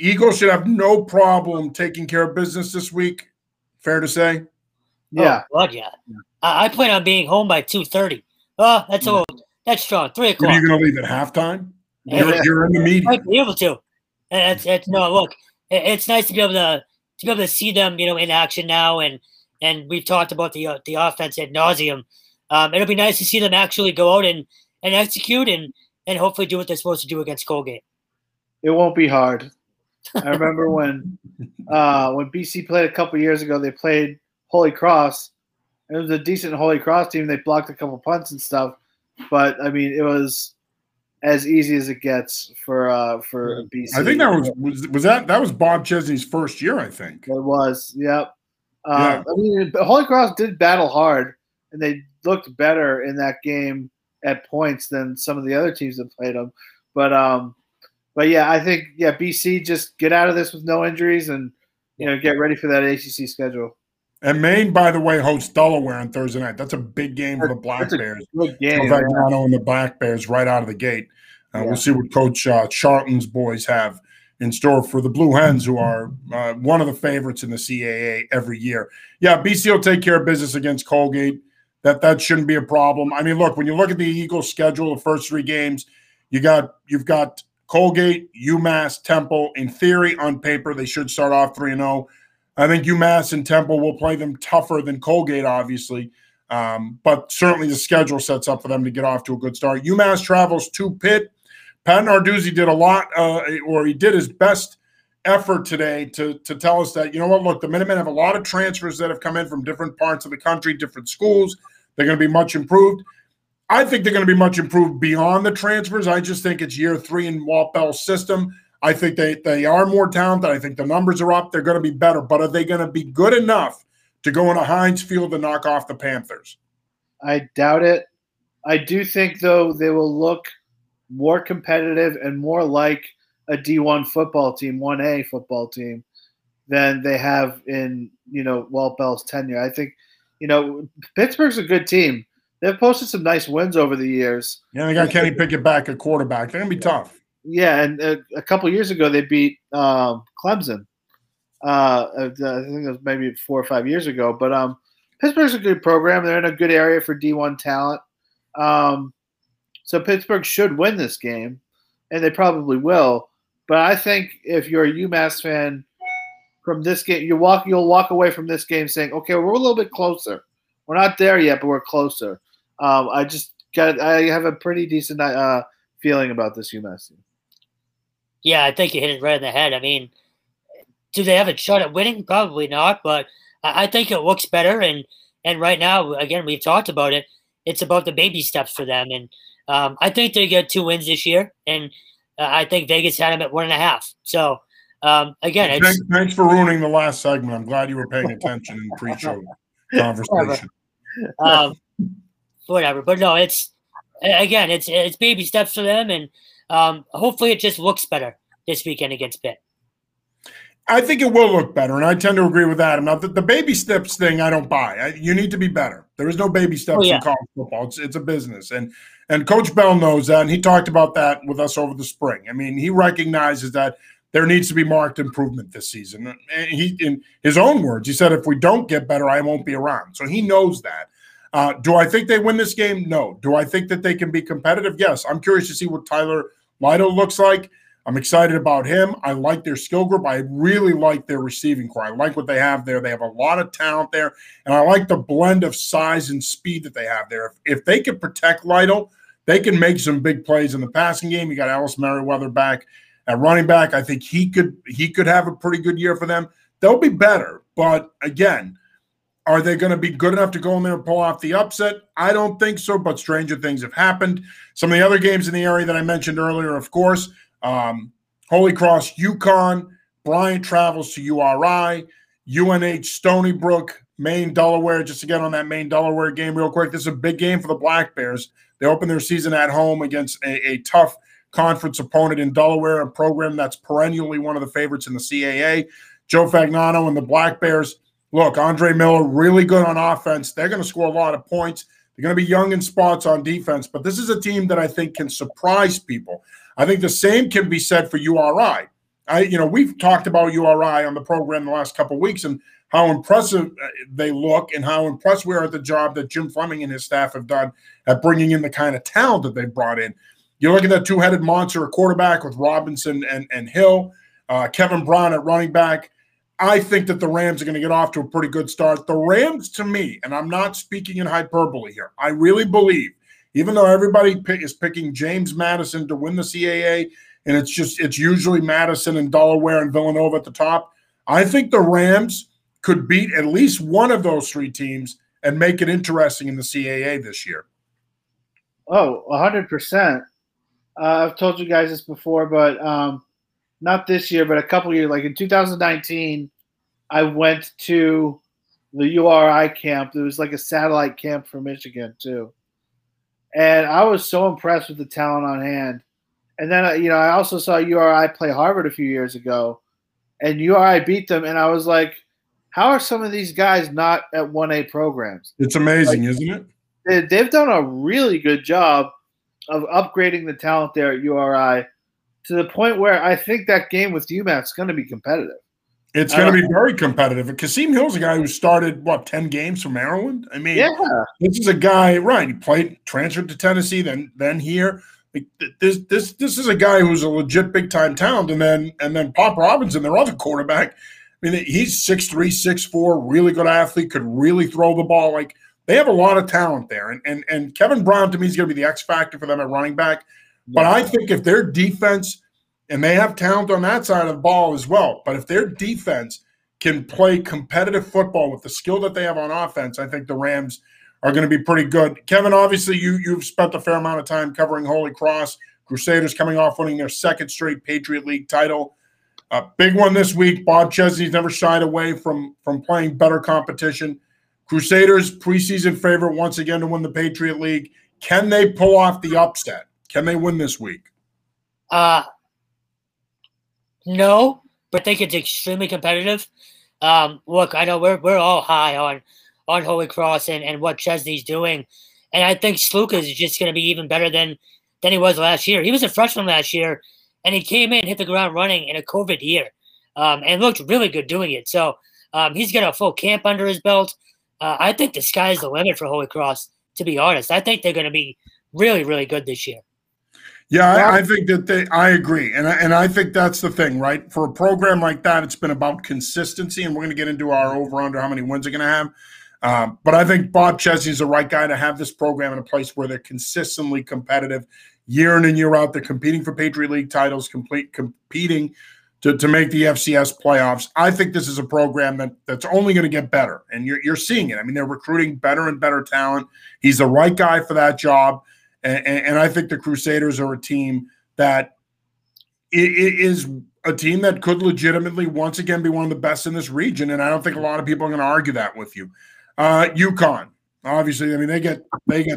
Eagles should have no problem taking care of business this week. Fair to say? Yeah. Oh, God, yeah. I plan on being home by 2:30. Oh, that's a little, that's strong. 3 o'clock. Are you going to leave at halftime? You're in the meeting. I might be able to. It's no look. It's nice to be able to see them, you know, in action now, and we've talked about the offense ad nauseum. It'll be nice to see them actually go out and execute and hopefully do what they're supposed to do against Colgate. It won't be hard. I remember when BC played a couple years ago, they played Holy Cross. It was a decent Holy Cross team. They blocked a couple punts and stuff, but I mean, it was as easy as it gets for BC. I think that was Bob Chesney's first year, I think. It was, yep. I mean, Holy Cross did battle hard, and they looked better in that game at points than some of the other teams that played them. But yeah, I think, yeah, BC just get out of this with no injuries and, you know, get ready for that ACC schedule. And Maine, by the way, hosts Delaware on Thursday night. That's a big game for the Black Bears. Good game. Valvano and the Black Bears right out of the gate. We'll see what Coach Charlton's boys have in store for the Blue Hens, who are one of the favorites in the CAA every year. Yeah, BC will take care of business against Colgate. That shouldn't be a problem. I mean, look, when you look at the Eagles' schedule, the first 3 games, you've got Colgate, UMass, Temple. In theory, on paper, they should start off 3-0. I think UMass and Temple will play them tougher than Colgate, obviously, but certainly the schedule sets up for them to get off to a good start. UMass travels to Pitt. Pat Narduzzi did a lot, or he did his best effort today to tell us that, you know what, look, the Minutemen have a lot of transfers that have come in from different parts of the country, different schools. They're going to be much improved. I think they're going to be much improved beyond the transfers. I just think it's year 3 in Walt Bell's system. I think they are more talented. I think the numbers are up. They're going to be better. But are they going to be good enough to go into Heinz Field and knock off the Panthers? I doubt it. I do think, though, they will look more competitive and more like a D1 football team, 1A football team, than they have in, you know, Walt Bell's tenure. I think, you know, Pittsburgh's a good team. They've posted some nice wins over the years. Yeah, they got Kenny Pickett back at quarterback. They're going to be tough. Yeah, and a couple years ago they beat Clemson. I think it was maybe 4 or 5 years ago. But Pittsburgh's a good program. They're in a good area for D1 talent. So Pittsburgh should win this game, and they probably will. But I think if you're a UMass fan from this game, you'll walk away from this game saying, okay, we're a little bit closer. We're not there yet, but we're closer. I have a pretty decent feeling about this UMass team. Yeah, I think you hit it right in the head. I mean, do they have a shot at winning? Probably not, but I think it looks better. And right now, again, we've talked about it. It's about the baby steps for them. And I think they get 2 wins this year. And I think Vegas had them at 1.5. So, again, thanks for ruining the last segment. I'm glad you were paying attention in the pre-show conversation. Whatever. But, no, it's baby steps for them. And hopefully it just looks better this weekend against Pitt. I think it will look better, and I tend to agree with Adam. Now, the baby steps thing, I don't buy. You need to be better. There is no baby steps in college football. It's a business, and Coach Bell knows that, and he talked about that with us over the spring. I mean, he recognizes that there needs to be marked improvement this season. And he, in his own words, he said, if we don't get better, I won't be around. So he knows that. Do I think they win this game? No. Do I think that they can be competitive? Yes. I'm curious to see what Tyler Lytle looks like. I'm excited about him. I like their skill group. I really like their receiving core. I like what they have there. They have a lot of talent there, and I like the blend of size and speed that they have there. If they can protect Lytle, they can make some big plays in the passing game. You got Alice Merriweather back at running back. I think he could have a pretty good year for them. They'll be better, but again, are they going to be good enough to go in there and pull off the upset? I don't think so, but stranger things have happened. Some of the other games in the area that I mentioned earlier, of course, Holy Cross, UConn, Bryant travels to URI, UNH, Stony Brook, Maine, Delaware. Just again on that Maine, Delaware game real quick. This is a big game for the Black Bears. They open their season at home against a tough conference opponent in Delaware, a program that's perennially one of the favorites in the CAA. Joe Fagnano and the Black Bears. Look, Andre Miller, really good on offense. They're going to score a lot of points. They're going to be young in spots on defense, but this is a team that I think can surprise people. I think the same can be said for URI. We've talked about URI on the program the last couple of weeks and how impressive they look and how impressed we are at the job that Jim Fleming and his staff have done at bringing in the kind of talent that they brought in. You look at that two-headed monster at quarterback with Robinson and Hill, Kevin Brown at running back. I think that the Rams are going to get off to a pretty good start. The Rams, to me, and I'm not speaking in hyperbole here, I really believe, even though everybody is picking James Madison to win the CAA, and it's usually Madison and Delaware and Villanova at the top, I think the Rams could beat at least one of those 3 teams and make it interesting in the CAA this year. Oh, 100%. I've told you guys this before, but not this year, but a couple years. Like in 2019, I went to the URI camp. It was like a satellite camp for Michigan too. And I was so impressed with the talent on hand. And then, I also saw URI play Harvard a few years ago, and URI beat them. And I was like, how are some of these guys not at 1A programs? It's amazing, isn't it? They've done a really good job of upgrading the talent there at URI, to the point where I think that game with UMass is going to be competitive. It's going to be very competitive. Kasim Hill's a guy who started, 10 games for Maryland? I mean, This is a guy, right, he played, transferred to Tennessee, then here. Like, this is a guy who's a legit big-time talent, and then Pop Robinson, their other quarterback, I mean, he's 6'3", 6'4", really good athlete, could really throw the ball. Like, they have a lot of talent there. And Kevin Brown, to me, is going to be the X factor for them at running back. But I think if their defense, and they have talent on that side of the ball as well, but if their defense can play competitive football with the skill that they have on offense, I think the Rams are going to be pretty good. Kevin, obviously you've spent a fair amount of time covering Holy Cross, Crusaders coming off winning their second straight Patriot League title. Big one this week. Bob Chesney's never shied away from playing better competition. Crusaders preseason favorite once again to win the Patriot League. Can they pull off the upset? Can they win this week? No, but I think it's extremely competitive. Look, I know we're all high on Holy Cross and what Chesney's doing. And I think Sluka is just going to be even better than he was last year. He was a freshman last year, and he came in, hit the ground running in a COVID year, and looked really good doing it. So he's got a full camp under his belt. I think the sky's the limit for Holy Cross, to be honest. I think they're going to be really, really good this year. Yeah, I think that I agree. And I think that's the thing, right? For a program like that, it's been about consistency, and we're going to get into our over-under, how many wins they're going to have. But I think Bob Chesney's the right guy to have this program in a place where they're consistently competitive year in and year out. They're competing for Patriot League titles, competing to make the FCS playoffs. I think this is a program that's only going to get better, and you're seeing it. I mean, they're recruiting better and better talent. He's the right guy for that job, and I think the Crusaders are a team that is a team that could legitimately once again be one of the best in this region, and I don't think a lot of people are going to argue that with you. UConn, obviously, I mean, they get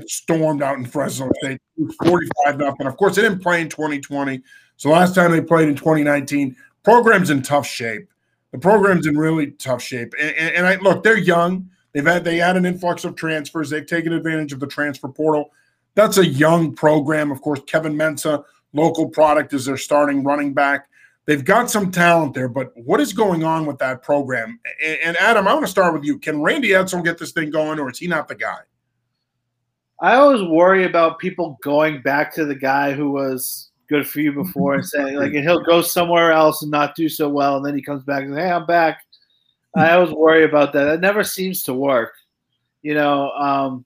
stormed out in Fresno State, 45-0. Of course, they didn't play in 2020, so last time they played in 2019. Program's in tough shape. The program's in really tough shape. And I look, they're young. They had an influx of transfers. They've taken advantage of the transfer portal. That's a young program. Of course, Kevin Mensah, local product, is their starting running back. They've got some talent there, but what is going on with that program? And Adam, I want to start with you. Can Randy Edsall get this thing going, or is he not the guy? I always worry about people going back to the guy who was good for you before and saying, like, and he'll go somewhere else and not do so well, and then he comes back and says, hey, I'm back. I always worry about that. That never seems to work. You know,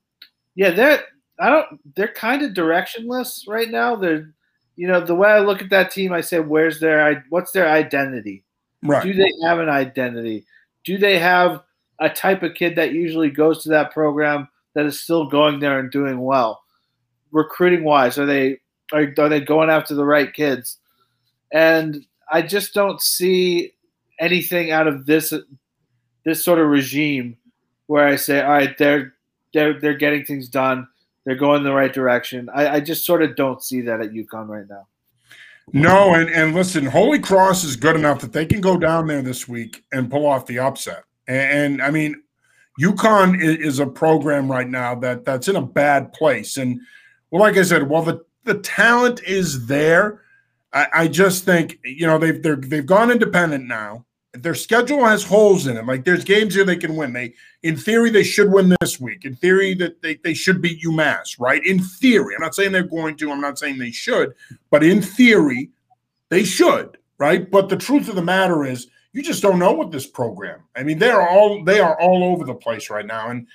yeah, they're kind of directionless right now. They're, you know, the way I look at that team, I say, what's their identity? Right. Do they have an identity? Do they have a type of kid that usually goes to that program that is still going there and doing well? Recruiting wise, are they going after the right kids? And I just don't see anything out of this sort of regime where I say, all right, they're getting things done. They're going the right direction. I just sort of don't see that at UConn right now. No, and listen, Holy Cross is good enough that they can go down there this week and pull off the upset. And I mean, UConn is a program right now that's in a bad place. And well, like I said, while the talent is there, I just think, you know, they've gone independent now. Their schedule has holes in it. Like, there's games here they can win. In theory, they should win this week. In theory, that they should beat UMass, right? In theory. I'm not saying they're going to. I'm not saying they should. But in theory, they should, right? But the truth of the matter is you just don't know what this program. I mean, they are all over the place right now. And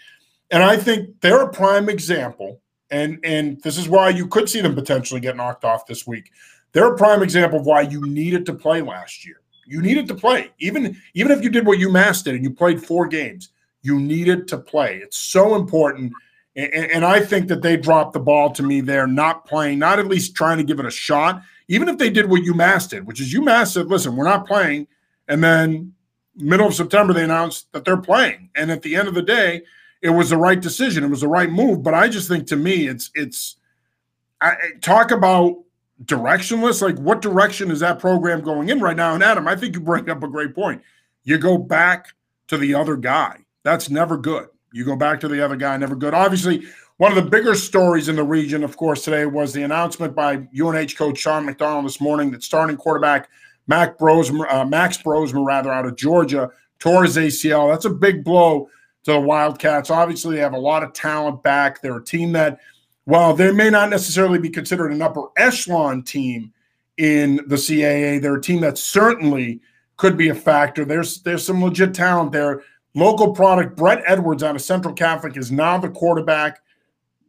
I think they're a prime example. And this is why you could see them potentially get knocked off this week. They're a prime example of why you needed to play last year. You needed to play. Even if you did what UMass did and you played 4 games, you needed to play. It's so important. And I think that they dropped the ball to me there, not playing, not at least trying to give it a shot. Even if they did what UMass did, which is UMass said, listen, we're not playing. And then middle of September, they announced that they're playing. And at the end of the day, it was the right decision. It was the right move. But I just think, to me, it's talk about directionless. Like, what direction is that program going in right now? And Adam, I think you bring up a great point. You go back to the other guy. That's never good. You go back to the other guy, never good. Obviously, one of the bigger stories in the region, of course, today was the announcement by UNH coach Sean McDonald this morning that starting quarterback Max Brosmer out of Georgia tore his ACL. That's a big blow to the Wildcats. Obviously, they have a lot of talent back. They're a team that, while they may not necessarily be considered an upper echelon team in the CAA, they're a team that certainly could be a factor. There's some legit talent there. Local product Brett Edwards out of Central Catholic is now the quarterback.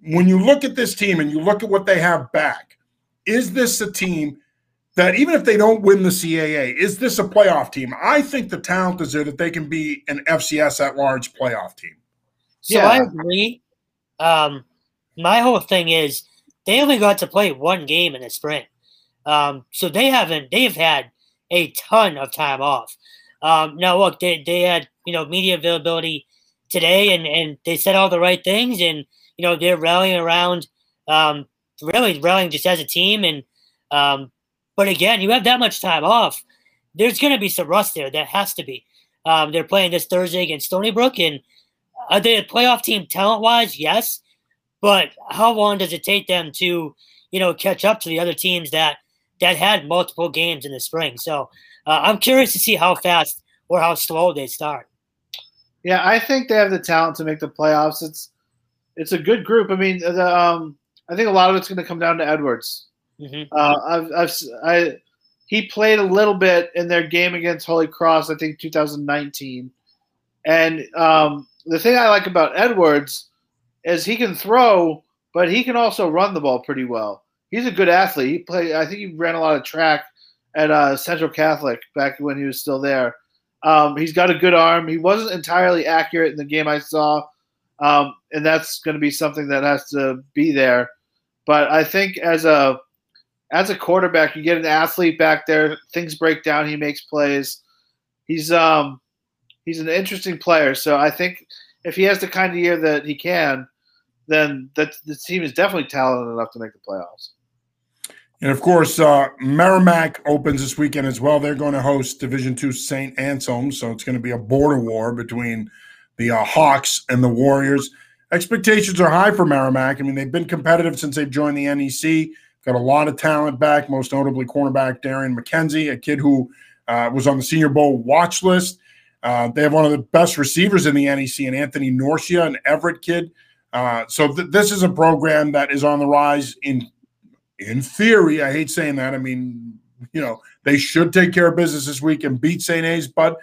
When you look at this team and you look at what they have back, is this a team that, even if they don't win the CAA, is this a playoff team? I think the talent is there that they can be an FCS at-large playoff team. So yeah. I agree. My whole thing is they only got to play 1 game in the spring. So they have had a ton of time off. Now look, they had, media availability today and they said all the right things and, they're rallying around, really rallying just as a team. And, but again, you have that much time off. There's going to be some rust there. That has to be. They're playing this Thursday against Stony Brook, and are they a playoff team talent-wise? Yes, but how long does it take them to, catch up to the other teams that had multiple games in the spring? So I'm curious to see how fast or how slow they start. Yeah, I think they have the talent to make the playoffs. It's a good group. I mean, I think a lot of it's going to come down to Edwards. Mm-hmm. He played a little bit in their game against Holy Cross, I think 2019. And the thing I like about Edwards is he can throw, but he can also run the ball pretty well. He's a good athlete. I think he ran a lot of track at Central Catholic back when he was still there. He's got a good arm. He wasn't entirely accurate in the game I saw, and that's going to be something that has to be there. But I think as a quarterback, you get an athlete back there. Things break down. He makes plays. He's an interesting player. So I think if he has the kind of year that he can, then the team is definitely talented enough to make the playoffs. And of course, Merrimack opens this weekend as well. They're going to host Division II St. Anselm, so it's going to be a border war between the Hawks and the Warriors. Expectations are high for Merrimack. I mean, they've been competitive since they've joined the NEC. Got a lot of talent back, most notably cornerback Darian McKenzie, a kid who was on the Senior Bowl watch list. They have one of the best receivers in the NEC, and Anthony Norcia, an Everett kid. So this is a program that is on the rise in theory. I hate saying that. I mean, they should take care of business this week and beat St. A's, but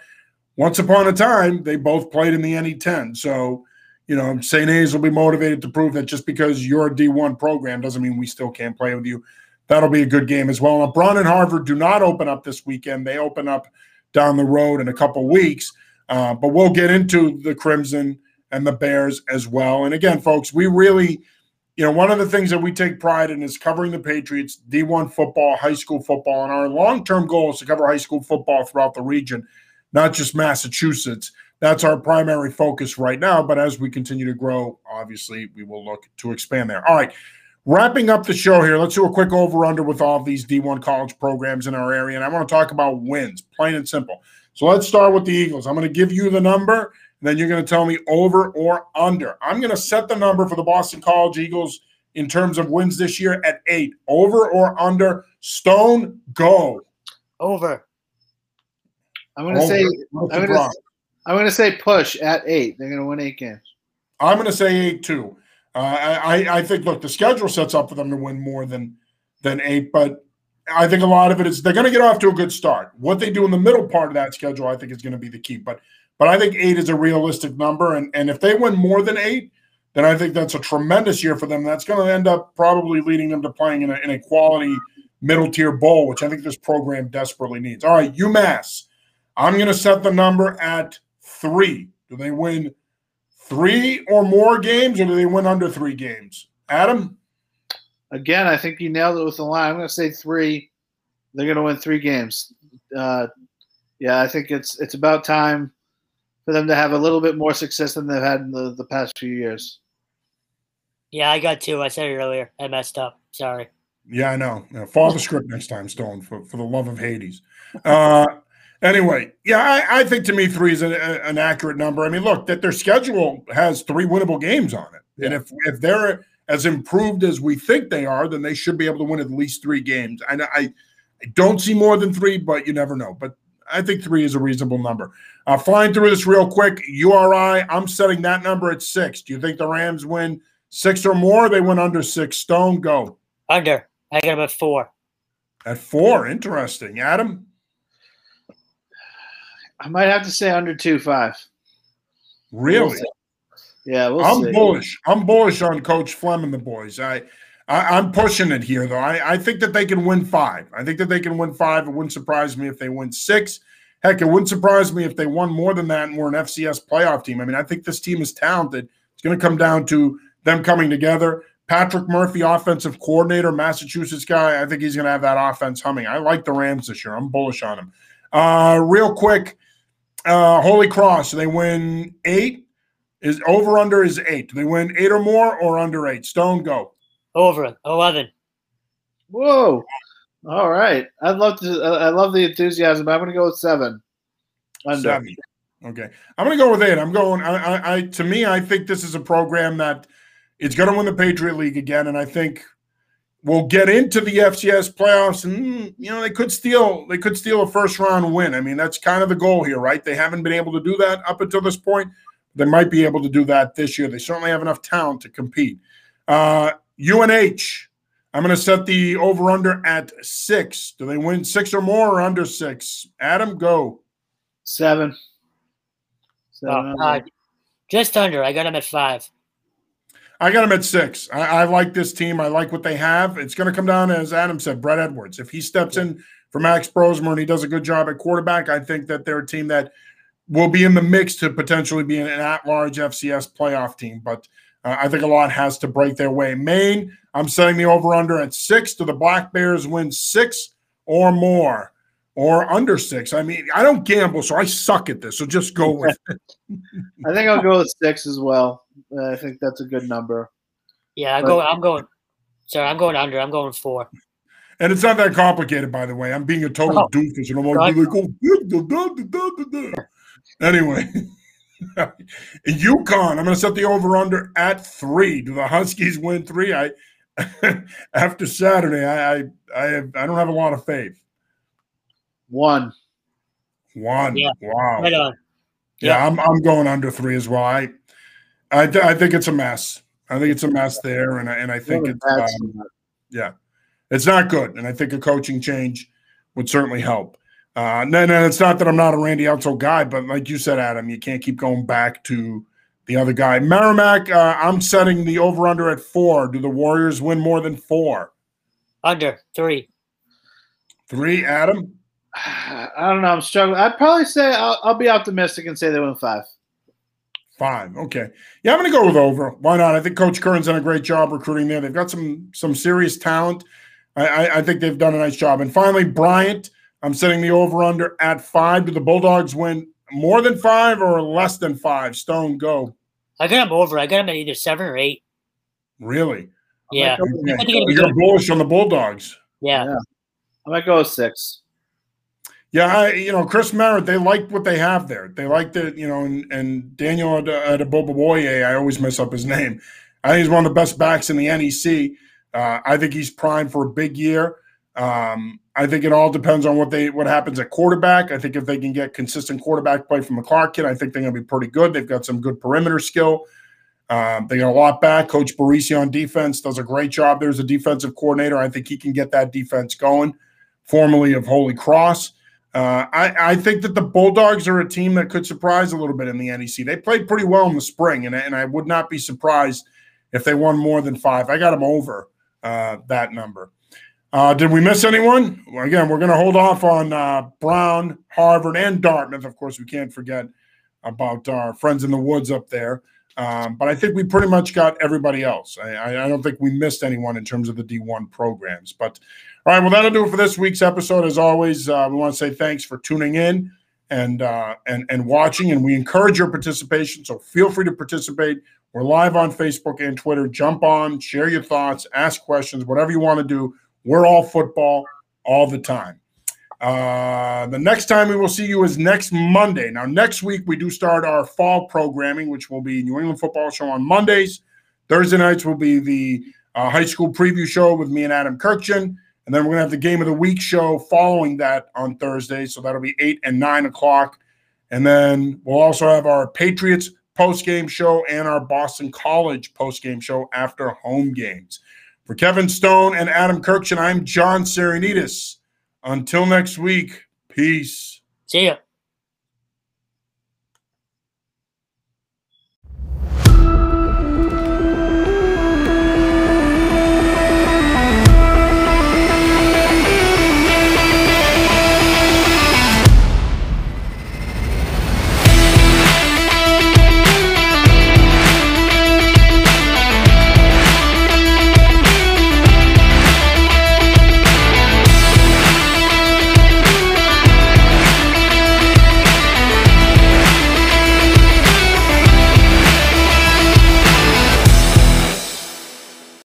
once upon a time, they both played in the NE10. So, St. A's will be motivated to prove that just because you're a D1 program doesn't mean we still can't play with you. That'll be a good game as well. Now, Braun and Harvard do not open up this weekend. They open up down the road in a couple weeks. But we'll get into the Crimson and the Bears as well. And again, folks, we really, one of the things that we take pride in is covering the Patriots, D1 football, high school football. And our long-term goal is to cover high school football throughout the region, not just Massachusetts. That's our primary focus right now, but as we continue to grow, obviously, we will look to expand there. All right, wrapping up the show here, let's do a quick over-under with all of these D1 college programs in our area, and I want to talk about wins, plain and simple. So let's start with the Eagles. I'm going to give you the number, and then you're going to tell me over or under. I'm going to set the number for the Boston College Eagles in terms of wins this year at 8. Over or under? Stone, go. Over. I'm going to say – I'm going to say push at 8. They're going to win 8 games. I'm going to say 8 too. I think, look, the schedule sets up for them to win more than 8, but I think a lot of it is they're going to get off to a good start. What they do in the middle part of that schedule, I think, is going to be the key. But I think 8 is a realistic number, and if they win more than 8, then I think that's a tremendous year for them. That's going to end up probably leading them to playing in a quality middle-tier bowl, which I think this program desperately needs. All right, UMass. I'm going to set the number at 3. Do they win 3 or more games, or do they win under 3 games? Adam? Again, I think you nailed it with the line. I'm going to say 3. They're going to win 3 games. I think it's about time for them to have a little bit more success than they've had in the past few years. Yeah, I got 2. I said it earlier. I messed up. Sorry. Yeah, I know. Follow the script next time, Stone, for the love of Hades. Anyway, I think to me 3 is an accurate number. I mean, look, that their schedule has 3 winnable games on it. Yeah. And if they're as improved as we think they are, then they should be able to win at least 3 games. I don't see more than 3, but you never know. But I think 3 is a reasonable number. Flying through this real quick, URI, I'm setting that number at 6. Do you think the Rams win 6 or more? They went under 6. Stone, go. Under. I got them at 4. At 4, interesting. Adam? I might have to say under 2.5. Really? We'll see. Bullish. I'm bullish on Coach Flem and the boys. I'm pushing it here, though. I think that they can win 5. I think that they can win 5. It wouldn't surprise me if they win 6. Heck, it wouldn't surprise me if they won more than that and were an FCS playoff team. I mean, I think this team is talented. It's going to come down to them coming together, Patrick Murphy, offensive coordinator, Massachusetts guy. I think he's going to have that offense humming. I like the Rams this year. I'm bullish on them. Real quick, Holy Cross, they win 8. Is over-under is 8. Do they win 8 or more or under 8? Stone, go. Over 11. Whoa. All right. I love the enthusiasm. I'm going to go with 7. Under. 7. Okay. I'm going to go with 8. I'm going. To me, I think this is a program that it's going to win the Patriot League again, and I think we'll get into the FCS playoffs. And you know, they could steal a first-round win. I mean, that's kind of the goal here, right? They haven't been able to do that up until this point. They might be able to do that this year. They certainly have enough talent to compete. UNH, I'm going to set the over-under at 6. Do they win 6 or more or under 6? Adam, go. 7. 7. Just under. I got them at 5. I got them at 6. I like this team. I like what they have. It's going to come down, as Adam said, Brett Edwards. If he steps in for Max Brosmer and he does a good job at quarterback, I think that they're a team that will be in the mix to potentially be an at-large FCS playoff team. But I think a lot has to break their way. Maine, I'm setting the over-under at 6. Do the Black Bears win 6 or more or under 6? I mean, I don't gamble, so I suck at this. So just go with it. I think I'll go with 6 as well. I think that's a good number. Yeah, I'm going under. I'm going 4. And it's not that complicated, by the way. I'm being a total doofus. And I'm like, anyway. UConn, I'm going to set the over-under at 3. Do the Huskies win 3? After Saturday, I don't have a lot of faith. 1. Yeah. Wow. Right on. Yeah, I'm going under 3 as well. I think it's a mess. I think it's a mess there, and I think it's it's not good. And I think a coaching change would certainly help. No, it's not that I'm not a Randy Elto guy, but like you said, Adam, you can't keep going back to the other guy. Merrimack, I'm setting the over-under at 4. Do the Warriors win more than 4? Under 3. 3, Adam? I don't know. I'm struggling. I'd probably say I'll be optimistic and say they win 5. 5. Okay. Yeah, I'm going to go with over. Why not? I think Coach Curran's done a great job recruiting there. They've got some serious talent. I think they've done a nice job. And finally, Bryant. I'm setting the over-under at 5. Do the Bulldogs win more than 5 or less than 5? Stone, go. I got them over. I got them at either 7 or 8. Really? Yeah. You're bullish on the Bulldogs. Yeah. I might go with 6. Yeah, Chris Merritt, they like what they have there. They like that, and Daniel Adeboboye, I always mess up his name. I think he's one of the best backs in the NEC. I think he's primed for a big year. I think it all depends on what happens at quarterback. I think if they can get consistent quarterback play from the Clark kid, I think they're going to be pretty good. They've got some good perimeter skill. They got a lot back. Coach Barisi on defense does a great job. There's a defensive coordinator. I think he can get that defense going, formerly of Holy Cross. I think that the Bulldogs are a team that could surprise a little bit in the NEC. They played pretty well in the spring, and I would not be surprised if they won more than 5. I got them over that number. Did we miss anyone? Again, we're going to hold off on Brown, Harvard, and Dartmouth. Of course, we can't forget about our friends in the woods up there. But I think we pretty much got everybody else. I don't think we missed anyone in terms of the D1 programs. But all right, well, that'll do it for this week's episode. As always, we want to say thanks for tuning in and watching. And we encourage your participation, so feel free to participate. We're live on Facebook and Twitter. Jump on, share your thoughts, ask questions, whatever you want to do. We're all football all the time. The next time we will see you is next Monday. Now, next week we do start our fall programming, which will be New England Football Show on Mondays. Thursday nights will be the high school preview show with me and Adam Kirchen. And then we're going to have the Game of the Week show following that on Thursday. So that'll be 8 and 9 o'clock. And then we'll also have our Patriots postgame show and our Boston College postgame show after home games. For Kevin Stone and Adam Kirchen, I'm John Serenitas. Until next week, peace. See ya.